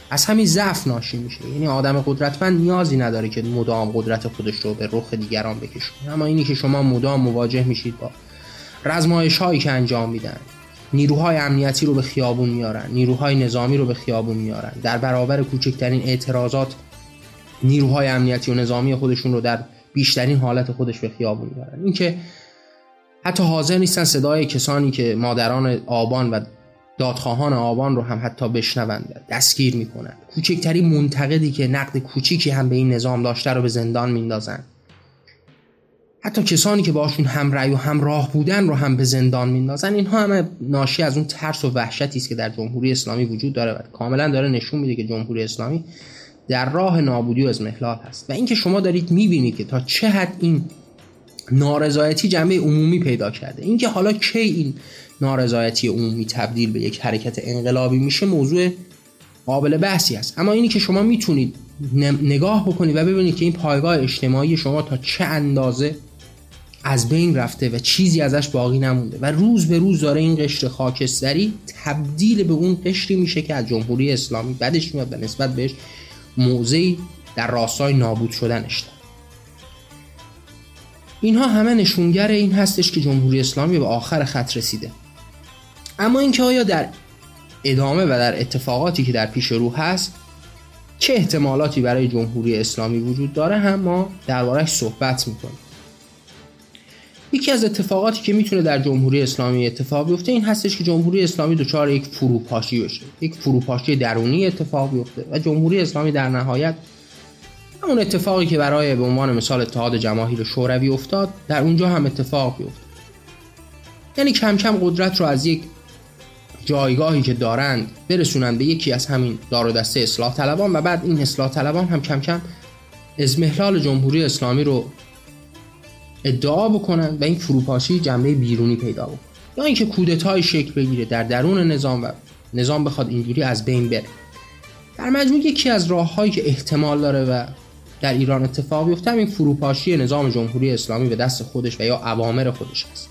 از همین ضعف ناشی میشه. یعنی آدم قدرتمند نیازی نداره که مدام قدرت خودش رو به رخ دیگران بکشونه، اما اینی که شما مدام مواجه میشید با رزمایش هایی که انجام میدن، نیروهای امنیتی رو به خیابون میارن، نیروهای نظامی رو به خیابون میارن، در برابر کوچکترین اعتراضات نیروهای امنیتی و نظامی خودشون رو در بیشترین حالت خودش به خیابون میارن. این که حتی حاضر نیستن صدای کسانی که مادران آبان و دادخواهان آبان رو هم حتی بشنوند، دستگیر میکنن. کوچکترین منتقدی که نقد کوچیکی هم به این نظام داشته رو به زندان میندازن. حتی کسانی که باشون هم رأی و هم راه بودن رو هم به زندان میندازن. اینها همه ناشی از اون ترس و وحشتی است که در جمهوری اسلامی وجود داره و کاملا داره نشون میده که جمهوری اسلامی در راه نابودی و اضمحلال هست. و اینکه شما دارید میبینید که تا چه حد این نارضایتی جنبه عمومی پیدا کرده، اینکه حالا کی این نارضایتی عمومی تبدیل به یک حرکت انقلابی میشه موضوع قابل بحثی است. اما اینی که شما میتونید نگاه بکنید و ببینید که این پایگاه اجتماعی شما تا چه اندازه از بین رفته و چیزی ازش باقی نمونده و روز به روز داره این قشر خاکستری تبدیل به اون قشری میشه که از جمهوری اسلامی بدش میاد و نسبت بهش موضعی در راستای نابود شدنش داره. اینها همه نشونگر این هستش که جمهوری اسلامی به آخر خط رسیده. اما اینکه آیا در ادامه و در اتفاقاتی که در پیش رو هست چه احتمالاتی برای جمهوری اسلامی وجود داره هم ما درباره‌اش صحبت میکنیم. یکی از اتفاقاتی که میتونه در جمهوری اسلامی اتفاق بیفته این هستش که جمهوری اسلامی دچار یک فروپاشی بشه، یک فروپاشی درونی اتفاق بیفته و جمهوری اسلامی در نهایت اون اتفاقی که برای به عنوان مثال اتحاد جماهیر شوروی افتاد در اونجا هم اتفاق بیفته. یعنی کم کم قدرت رو از یک جایگاهی که دارند برسونن به یکی از همین دار و دسته اصلاح طلبان و بعد این اصلاح طلبان هم کم کم اضمحلال جمهوری اسلامی رو ادعا بکنن و این فروپاشی جنبه بیرونی پیدا بکنه، یا اینکه کودتای شکل بگیره در درون نظام و نظام بخواد اینجوری از بین بره. در مجموع یکی از راه‌هایی که احتمال داره و در ایران اتفاق بیفته این فروپاشی نظام جمهوری اسلامی به دست خودش و یا اوامر خودش است.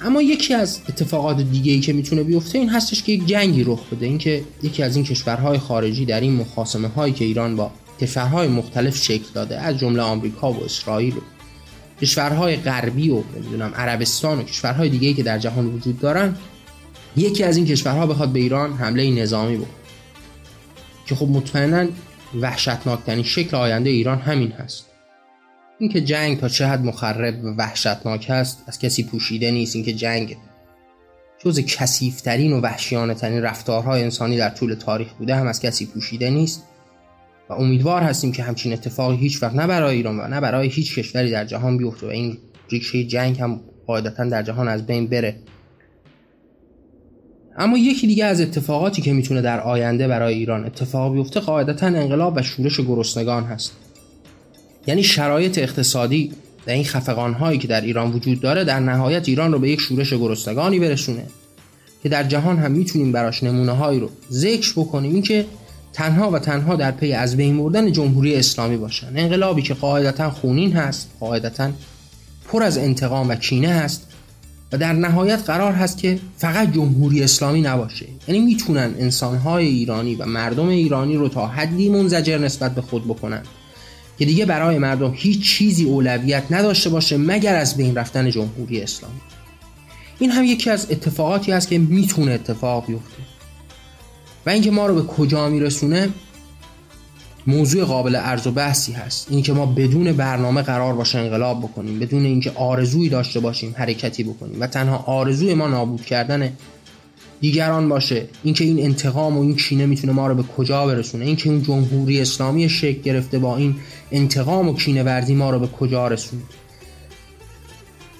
اما یکی از اتفاقات دیگه‌ای که میتونه بیفته این هستش که یک جنگی رخ بده، اینکه یکی از این کشورهای خارجی در این مخاصمه‌هایی که ایران با کشورهای مختلف شکل داده از جمله آمریکا و اسرائیل و کشورهای غربی و نمیدونم عربستان و کشورهای دیگه‌ای که در جهان وجود دارن، یکی از این کشورها بخواد به ایران حمله نظامی بکنه که خب مطمئناً وحشتناکترین شکل آینده ایران همین هست. اینکه جنگ تا چه حد مخرب و وحشتناک هست از کسی پوشیده نیست. اینکه جنگ جز کثیف‌ترین و وحشیانه‌ترین رفتارهای انسانی در طول تاریخ بوده هم از کسی پوشیده نیست و امیدوار هستیم که همچین اتفاقی هیچ وقت نه برای ایران و نه برای هیچ کشوری در جهان بیفته و این ریشه جنگ هم قاعدتاً در جهان از بین بره. اما یکی دیگه از اتفاقاتی که میتونه در آینده برای ایران اتفاق بیفته قاعدتاً انقلاب و شورش گرسنگان هست. یعنی شرایط اقتصادی و این خفقان‌هایی که در ایران وجود داره در نهایت ایران رو به یک شورش گرسنگانی برسونه که در جهان هم میتونیم براش نمونه‌هایی رو ذکر بکنیم، این که تنها و تنها در پی از بین بردن جمهوری اسلامی باشن. انقلابی که قاعدتاً خونین هست، قاعدتاً پر از انتقام و کینه هست و در نهایت قرار هست که فقط جمهوری اسلامی نباشه. یعنی میتونن انسانهای ایرانی و مردم ایرانی رو تا حدی منزجر نسبت به خود بکنن که دیگه برای مردم هیچ چیزی اولویت نداشته باشه مگر از بین رفتن جمهوری اسلامی. این هم یکی از اتفاقاتی هست که میتونه اتفاق بیفته و اینکه ما رو به کجا میرسونه موضوع قابل عرض و بحثی هست. اینکه ما بدون برنامه قرار باشه انقلاب بکنیم، بدون اینکه آرزویی داشته باشیم حرکتی بکنیم و تنها آرزوی ما نابود کردن دیگران باشه، اینکه این انتقام و این کینه میتونه ما رو به کجا برسونه، اینکه این جمهوری اسلامی شکل گرفته با این انتقام و کینه ورزی ما رو به کجا رسوند.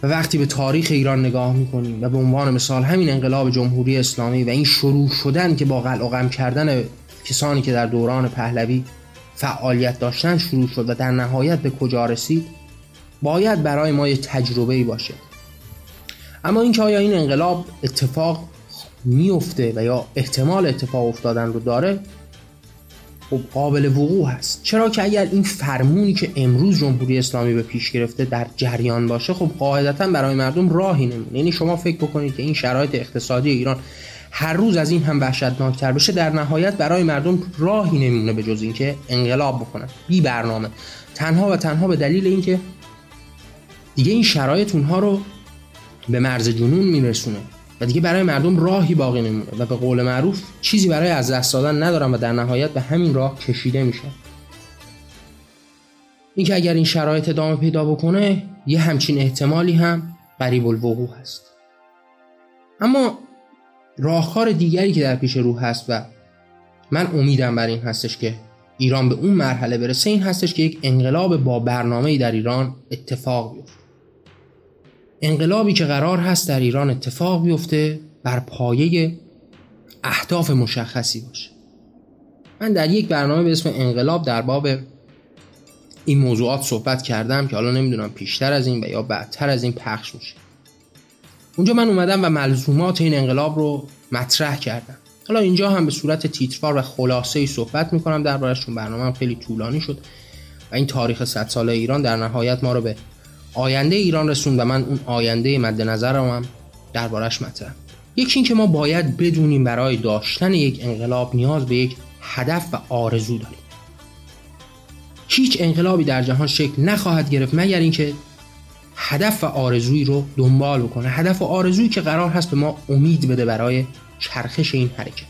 و وقتی به تاریخ ایران نگاه میکنیم و به عنوان مثال همین انقلاب جمهوری اسلامی و این شروع شدن که با قلع و قم کردن کسانی که در دوران پهلوی فعالیت داشتن شروع شد و در نهایت به کجا رسید باید برای ما یه تجربه‌ای باشه. اما اینکه آیا این انقلاب اتفاق میفته و یا احتمال اتفاق افتادن رو داره، خب قابل وقوع هست. چرا که اگر این فرمونی که امروز جمهوری اسلامی به پیش گرفته در جریان باشه، خب قاعدتا برای مردم راهی نمونه. یعنی شما فکر بکنید که این شرایط اقتصادی ایران هر روز از این هم وحشتناک‌تر بشه، در نهایت برای مردم راهی نمیمونه به جز اینکه انقلاب بکنن، بی برنامه، تنها و تنها به دلیل اینکه دیگه این شرایط اونها رو به مرز جنون میرسونه و دیگه برای مردم راهی باقی نمیمونه و به قول معروف چیزی برای از دست دادن ندارن و در نهایت به همین راه کشیده میشه. اینکه اگر این شرایط ادامه پیدا بکنه، یه همچین احتمالی هم قریب الوقوع هست. اما راهکار دیگری که در پیش رو هست و من امیدم بر این هستش که ایران به اون مرحله برسه، این هستش که یک انقلاب با برنامه‌ای در ایران اتفاق بیفته. انقلابی که قرار هست در ایران اتفاق بیفته بر پایه اهداف مشخصی باشه. من در یک برنامه به اسم انقلاب در باب این موضوعات صحبت کردم که حالا نمیدونم پیشتر از این و یا بعدتر از این پخش میشه. اونجا من اومدم و ملزومات این انقلاب رو مطرح کردم. حالا اینجا هم به صورت تیتروار و خلاصه‌ای صحبت می‌کنم درباره‌اش، چون برنامه‌ام خیلی طولانی شد و این تاریخ صد ساله ایران در نهایت ما رو به آینده ایران رسوند و من اون آینده مد نظرم هم درباره‌اش مطرح. یکی این که ما باید بدونیم برای داشتن یک انقلاب نیاز به یک هدف و آرزو داریم. هیچ انقلابی در جهان شکل نخواهد گرفت مگر اینکه هدف و آرزویی رو دنبال بکنه، هدف و آرزویی که قرار هست به ما امید بده برای چرخش این حرکت.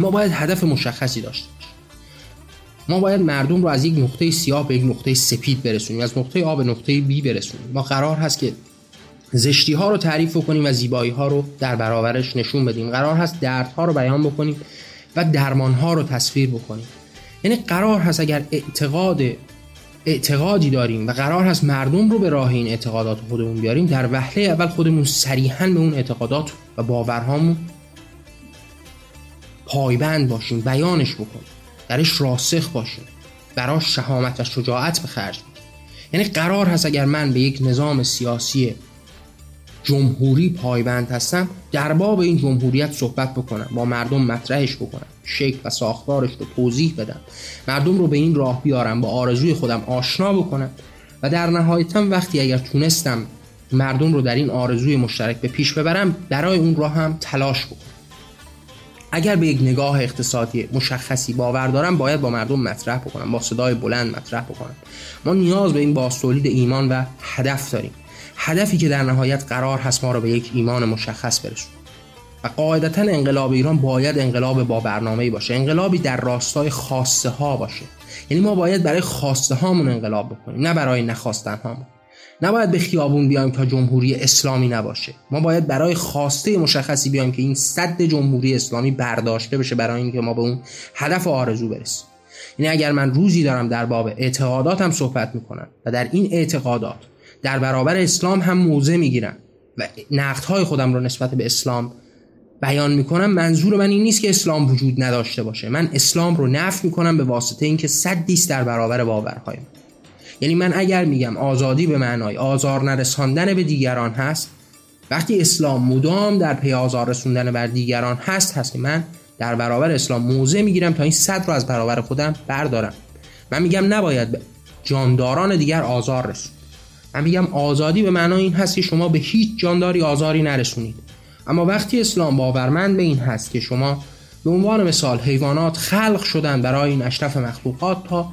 ما باید هدف مشخصی داشته باشیم. ما باید مردم رو از یک نقطه سیاه به یک نقطه سپید برسونیم، از نقطه آ به نقطه بی برسونیم. ما قرار هست که زشتی ها رو تعریف کنیم و زیبایی ها رو در برابرش نشون بدیم. قرار هست درد ها رو بیان بکنیم و درمان ها رو تصویر بکنیم. یعنی قرار هست اگر اعتقاد اعتقادی داریم و قرار هست مردم رو به راه این اعتقادات خودمون بیاریم، در وهله اول خودمون صریحاً به اون اعتقادات و باورهامون پایبند باشیم، بیانش بکنیم، درش راسخ باشیم، براش شهامت و شجاعت به خرج بدیم. یعنی قرار هست اگر من به یک نظام سیاسی جمهوری پایبند هستم، در باب این جمهوریت صحبت بکنم، با مردم مطرحش بکنم، شکل و ساختارش رو توضیح بدم، مردم رو به این راه بیارم، با آرزوی خودم آشنا بکنم و در نهایت هم وقتی اگر تونستم مردم رو در این آرزوی مشترک به پیش ببرم، برای اون راه هم تلاش بکنم. اگر به یک نگاه اقتصادی مشخصی باور دارم، باید با مردم مطرح بکنم، با صدای بلند مطرح بکنم. ما نیاز به این باستولید ایمان و هدف داریم، هدفی که در نهایت قرار هست ما رو به یک ایمان مشخص برسونه. و قاعدتاً انقلاب ایران باید انقلاب با برنامه‌ای باشه، انقلابی در راستای خواسته ها باشه. یعنی ما باید برای خواسته هامون انقلاب بکنیم، نه برای نخواستن هامون. نباید به خیابون بیایم که جمهوری اسلامی نباشه. ما باید برای خواسته مشخصی بیایم که این سد جمهوری اسلامی برداشته بشه برای اینکه ما به اون هدف و آرزو برسیم. یعنی اگر من روزی دارم در باب اعتقاداتم صحبت می‌کنم و در این اعتقادات در برابر اسلام هم موضع میگیرم و نقدهای خودم رو نسبت به اسلام بیان میکنم، منظور من این نیست که اسلام وجود نداشته باشه. من اسلام رو نفی میکنم به واسطه اینکه سدیست در برابر باورهای من. یعنی من اگر میگم آزادی به معنای آزار نرساندن به دیگران هست، وقتی اسلام مدام در پی آزار رسوندن بر دیگران هست هست که من در برابر اسلام موضع میگیرم تا این سد رو از برابر خودم بردارم. من میگم نباید به جانداران دیگر آزار رسون. من میگم آزادی به معنای این هست که شما به هیچ جانداری آزاری نرسونید. اما وقتی اسلام باورمند به این هست که شما به عنوان مثال حیوانات خلق شدن برای این اشرف مخلوقات تا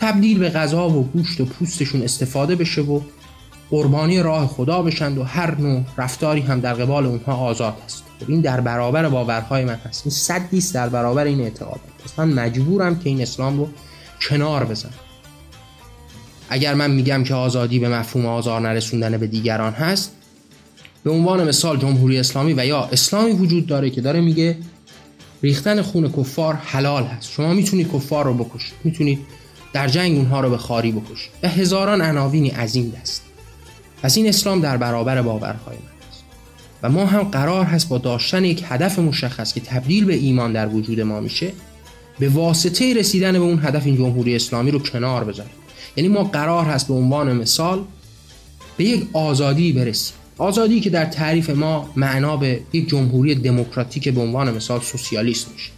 تبدیل به غذا و گوشت و پوستشون استفاده بشه و قربانی راه خدا بشند و هر نوع رفتاری هم در قبال اونها آزاد هست، این در برابر باورهای من هست، این سدی است در برابر این اعتقاد. اصلا مجبورم که این اسلام رو کنار بزنم. اگر من میگم که آزادی به مفهوم آزار نرسوندن به دیگران هست، به عنوان مثال جمهوری اسلامی و یا اسلامی وجود داره که داره میگه ریختن خون کفار حلال هست، شما میتونید کفار رو بکشید، میتونید در جنگ اونها رو به خواری بکشید و هزاران عناوینی از این دست. پس این اسلام در برابر باورهای من است و ما هم قرار هست با داشتن یک هدف مشخص که تبدیل به ایمان در وجود ما میشه، به واسطه رسیدن به اون هدف این جمهوری اسلامی رو کنار بذاریم. یعنی ما قرار هست به عنوان مثال به یک آزادی برسیم. آزادی که در تعریف ما معنا به یک جمهوری دموکراتیک به عنوان مثال سوسیالیست میشه.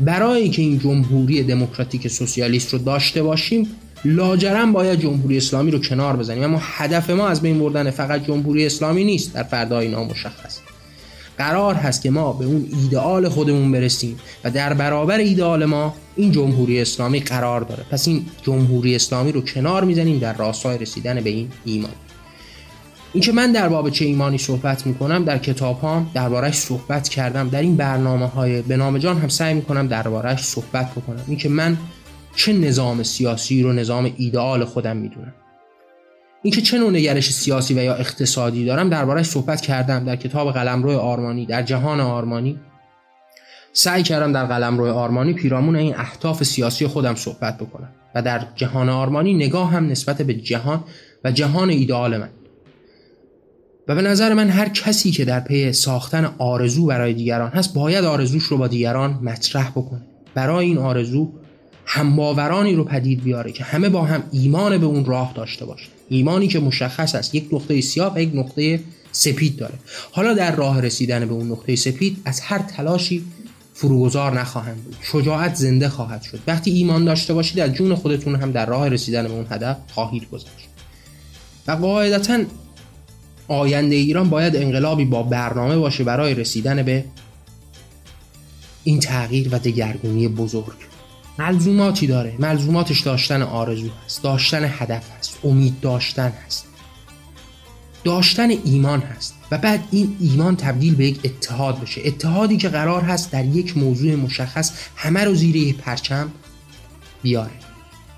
برای که این جمهوری دموکراتیک سوسیالیست رو داشته باشیم لاجرم باید جمهوری اسلامی رو کنار بزنیم، اما هدف ما از بین بردن فقط جمهوری اسلامی نیست. در فردای نامشخص قرار هست که ما به اون ایدئال خودمون برسیم و در برابر ایدئال ما این جمهوری اسلامی قرار داره. پس این جمهوری اسلامی رو کنار میزنیم در راستای رسیدن به این ایمان. این که من در باب چه ایمانی صحبت میکنم در کتابهام درباره‌اش صحبت کردم، در این برنامه‌های به نام جان هم سعی میکنم درباره‌اش صحبت بکنم. این که من چه نظام سیاسی رو نظام ایدئال خودم میدونم، اینکه چه نوع نگرش سیاسی و یا اقتصادی دارم درباره‌اش صحبت کردم در کتاب قلمروی آرمانی، در جهان آرمانی. سعی کردم در قلمروی آرمانی پیرامون این اهداف سیاسی خودم صحبت بکنم و در جهان آرمانی نگاه هم نسبت به جهان و جهان ایدئال من. و به نظر من هر کسی که در پی ساختن آرزو برای دیگران هست باید آرزوش رو با دیگران مطرح بکنه، برای این آرزو همباورانی رو پدید بیاره که همه با هم ایمان به اون راه داشته باشه، ایمانی که مشخص است یک نقطه سیاه و یک نقطه سپید داره. حالا در راه رسیدن به اون نقطه سپید از هر تلاشی فروگذار نخواهند بود، شجاعت زنده خواهد شد. وقتی ایمان داشته باشید از جون خودتون هم در راه رسیدن به اون هدف خواهید گذاشت. و قاعدتاً آینده ایران باید انقلابی با برنامه باشه برای رسیدن به این تغییر و دگرگونی بزرگ. ملزوماتی داره، ملزوماتش داشتن آرزو هست، داشتن هدف هست، امید داشتن هست، داشتن ایمان هست و بعد این ایمان تبدیل به یک اتحاد بشه، اتحادی که قرار هست در یک موضوع مشخص همه رو زیر یک پرچم بیاره.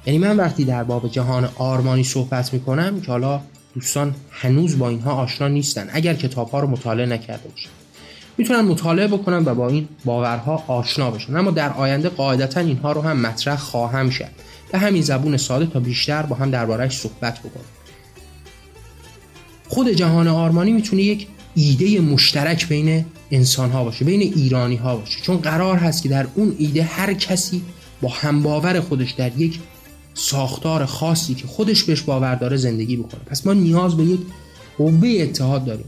یعنی من وقتی در باب جهان آرمانی صحبت میکنم که حالا دوستان هنوز با اینها آشنا نیستن، اگر کتاب ها رو مطالعه نکرده باشن میتونن مطالعه بکنن و با این باورها آشنا بشن، اما در آینده قاعدتا اینها رو هم مطرح خواهم شد به همین زبون ساده تا بیشتر با هم درباره‌اش صحبت بکنیم. خود جهان آرمانی میتونه یک ایده مشترک بین انسان‌ها باشه، بین ایرانی‌ها باشه، چون قرار هست که در اون ایده هر کسی با همباور خودش در یک ساختار خاصی که خودش بهش باور داره زندگی بکنه. پس ما نیاز به یک قوه اتحاد داریم،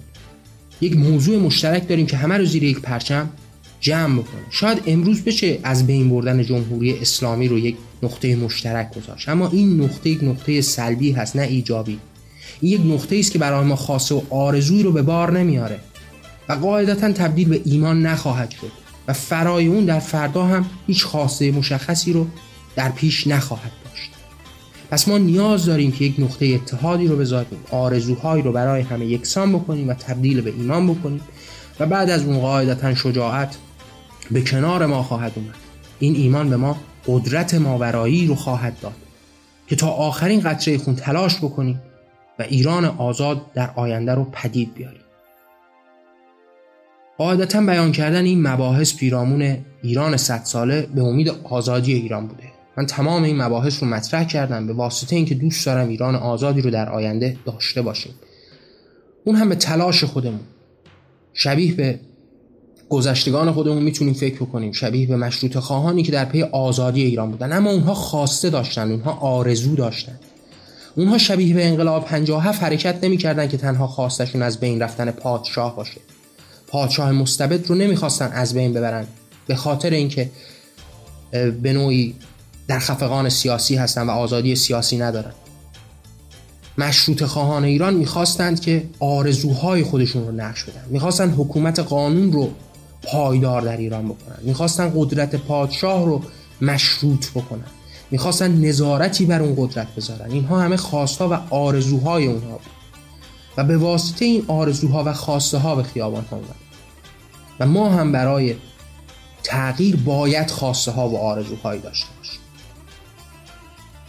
یک موضوع مشترک داریم که همه رو زیر یک پرچم جمع بکنه. شاید امروز بشه از بین بردن جمهوری اسلامی رو یک نقطه مشترک گذاشت، اما این نقطه یک نقطه سلبی هست نه ایجابی. این یک نقطه است که برای ما خاصه و آرزویی رو به بار نمیاره و قاعدتا تبدیل به ایمان نخواهد شد و فرای اون در فردا هم هیچ خاصه مشخصی رو در پیش نخواهد داشت. پس ما نیاز داریم که یک نقطه اتحادی رو بذاریم، آرزوهایی رو برای همه یکسان بکنیم و تبدیل به ایمان بکنیم و بعد از اون قاعدتاً شجاعت به کنار ما خواهد اومد. این ایمان به ما قدرت ماورایی رو خواهد داد که تا آخرین قطره خون تلاش بکنیم و ایران آزاد در آینده رو پدید بیاریم. قاعدتاً بیان کردن این مباحث پیرامون ایران صد ساله به امید آزادی ایران بوده. من تمام این مباحث رو مطرح کردم به واسطه اینکه دوست دارم ایران آزادی رو در آینده داشته باشیم، اون هم به تلاش خودمون. شبیه به گذشتگان خودمون میتونیم فکر کنیم، شبیه به مشروطه خواهانی که در پی آزادی ایران بودن، اما اونها خواسته داشتن، اونها آرزو داشتن. اونها شبیه به انقلاب پنجاه و هفت حرکت نمی‌کردن که تنها خواستشون از بین رفتن پادشاه باشه. پادشاه مستبد رو نمی‌خواستن از بین ببرن به خاطر اینکه به نوعی در خفقان سیاسی هستن و آزادی سیاسی ندارن. مشروطه خواهان ایران میخواستند که آرزوهای خودشون رو نقش بدن، میخواستند حکومت قانون رو پایدار در ایران بکنن، میخواستند قدرت پادشاه رو مشروط بکنن، میخواستند نظارتی بر اون قدرت بذارن. اینها همه خواستا و آرزوهای اونها بود و به واسطه این آرزوها و خواسته ها به خیابان ها اومدن و ما هم برای تغییر باید خواسته ها و آرزوهایی داشته باشیم.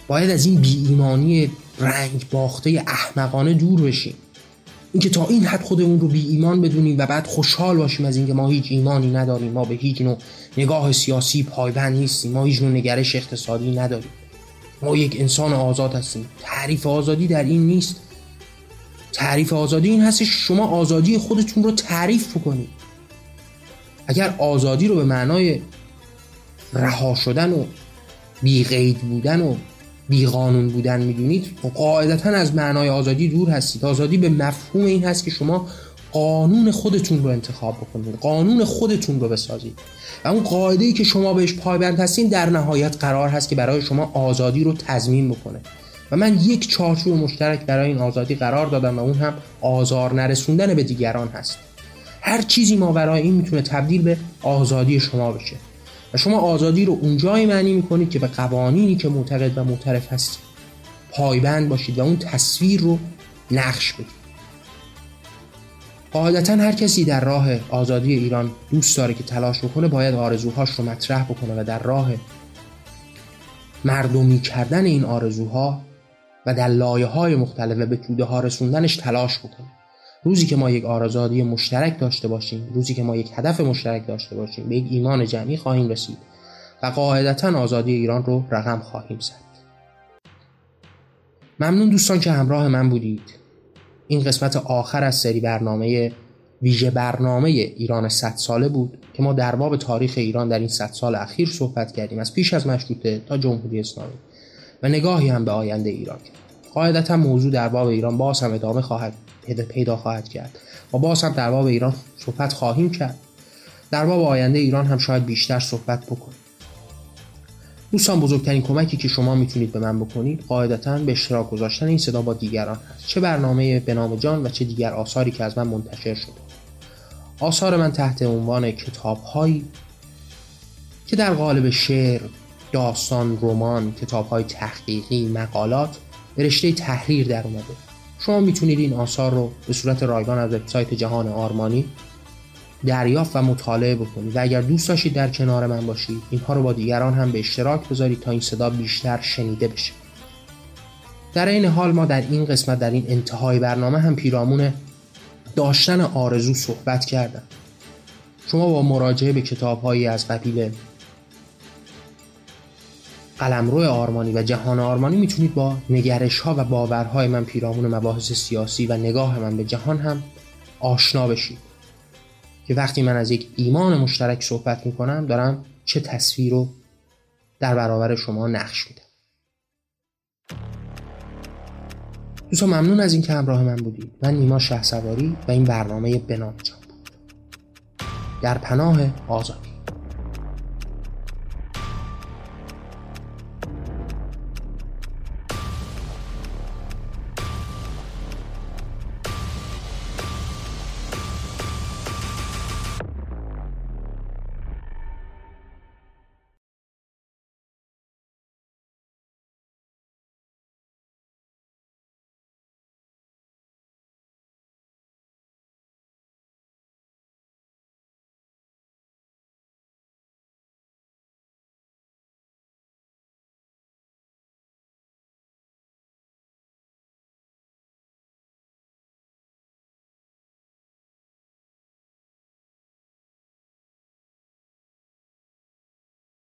باید از این بی‌ایمانی رنگ باخته احمقانه دور بشیم. اینکه تا این حد خودمون رو بی‌ایمان بدونیم و بعد خوشحال باشیم از اینکه ما هیچ ایمانی نداریم، ما به هیچ نوع نگاه سیاسی پایبند نیستیم، ما هیچ نوع نگرش اقتصادی نداریم، ما یک انسان آزاد هستیم. تعریف آزادی در این نیست. تعریف آزادی این هستش شما آزادی خودتون رو تعریف بکنید. اگر آزادی رو به معنای رها شدن و بی‌قید بودن و بی قانون بودن میدونید، قاعدتاً از معنای آزادی دور هستید. آزادی به مفهوم این هست که شما قانون خودتون رو انتخاب بکنید، قانون خودتون رو بسازید و اون قاعده‌ای که شما بهش پایبند هستین در نهایت قرار هست که برای شما آزادی رو تضمین بکنه و من یک چارچوب مشترک برای این آزادی قرار دادم و اون هم آزار نرسوندن به دیگران هست. هر چیزی ماورای این میتونه تبدیل به آزادی شما بشه و شما آزادی رو اونجایی معنی میکنید که به قوانینی که معتقد و معترف هستید پایبند باشید و اون تصویر رو نقش بدید. قاعدتاً هر کسی در راه آزادی ایران دوست داره که تلاش بکنه، باید آرزوهاش رو مطرح بکنه و در راه مردمی کردن این آرزوها و در لایه‌های مختلف و به توده‌ها رسوندنش تلاش بکنه. روزی که ما یک آزادی مشترک داشته باشیم، روزی که ما یک هدف مشترک داشته باشیم، به یک ایمان جمعی خواهیم رسید و قاعدتاً آزادی ایران رو رقم خواهیم زد. ممنون دوستان که همراه من بودید. این قسمت آخر از سری برنامه ویژه برنامه ایران صد ساله بود که ما در باب تاریخ ایران در این صد سال اخیر صحبت کردیم، از پیش از مشروطه تا جمهوری اسلامی و نگاهی هم به آینده ایران کردیم. قاعدتا موضوع در باب ایران باز هم ادامه خواهد پیدا خواهد کرد و باز هم در باب ایران صحبت خواهیم کرد. در باب آینده ایران هم شاید بیشتر صحبت بکنیم. دوستان بزرگترین کمکی که شما میتونید به من بکنید قاعدتاً به اشتراک گذاشتن این صدا با دیگران هست، چه برنامه به نام جان و چه دیگر آثاری که از من منتشر شده. آثار من تحت عنوان کتاب‌هایی که در قالب شعر، داستان، رمان، کتاب‌های تحقیقی، مقالات به رشته تحریر در اومده. شما میتونید این آثار رو به صورت رایگان از وبسایت جهان آرمانی دریافت و مطالعه بکنید و اگر دوست داشتید در کنار من باشید اینها رو با دیگران هم به اشتراک بذارید تا این صدا بیشتر شنیده بشه. در این حال ما در این قسمت، در این انتهای برنامه هم پیرامون داشتن آرزو صحبت کردم. شما با مراجعه به کتاب‌هایی از قبیل قلمروی آرمانی و جهان آرمانی میتونید با نگرش‌ها و باورهای من پیرامون مباحث سیاسی و نگاه من به جهان هم آشنا بشید که وقتی من از یک ایمان مشترک صحبت میکنم دارم چه تصویر رو در برابر شما نقش میدم. دوستان ممنون از این که همراه من بودید. من نیما شهسواری و این برنامه به نام جان بود. در پناه آزادی.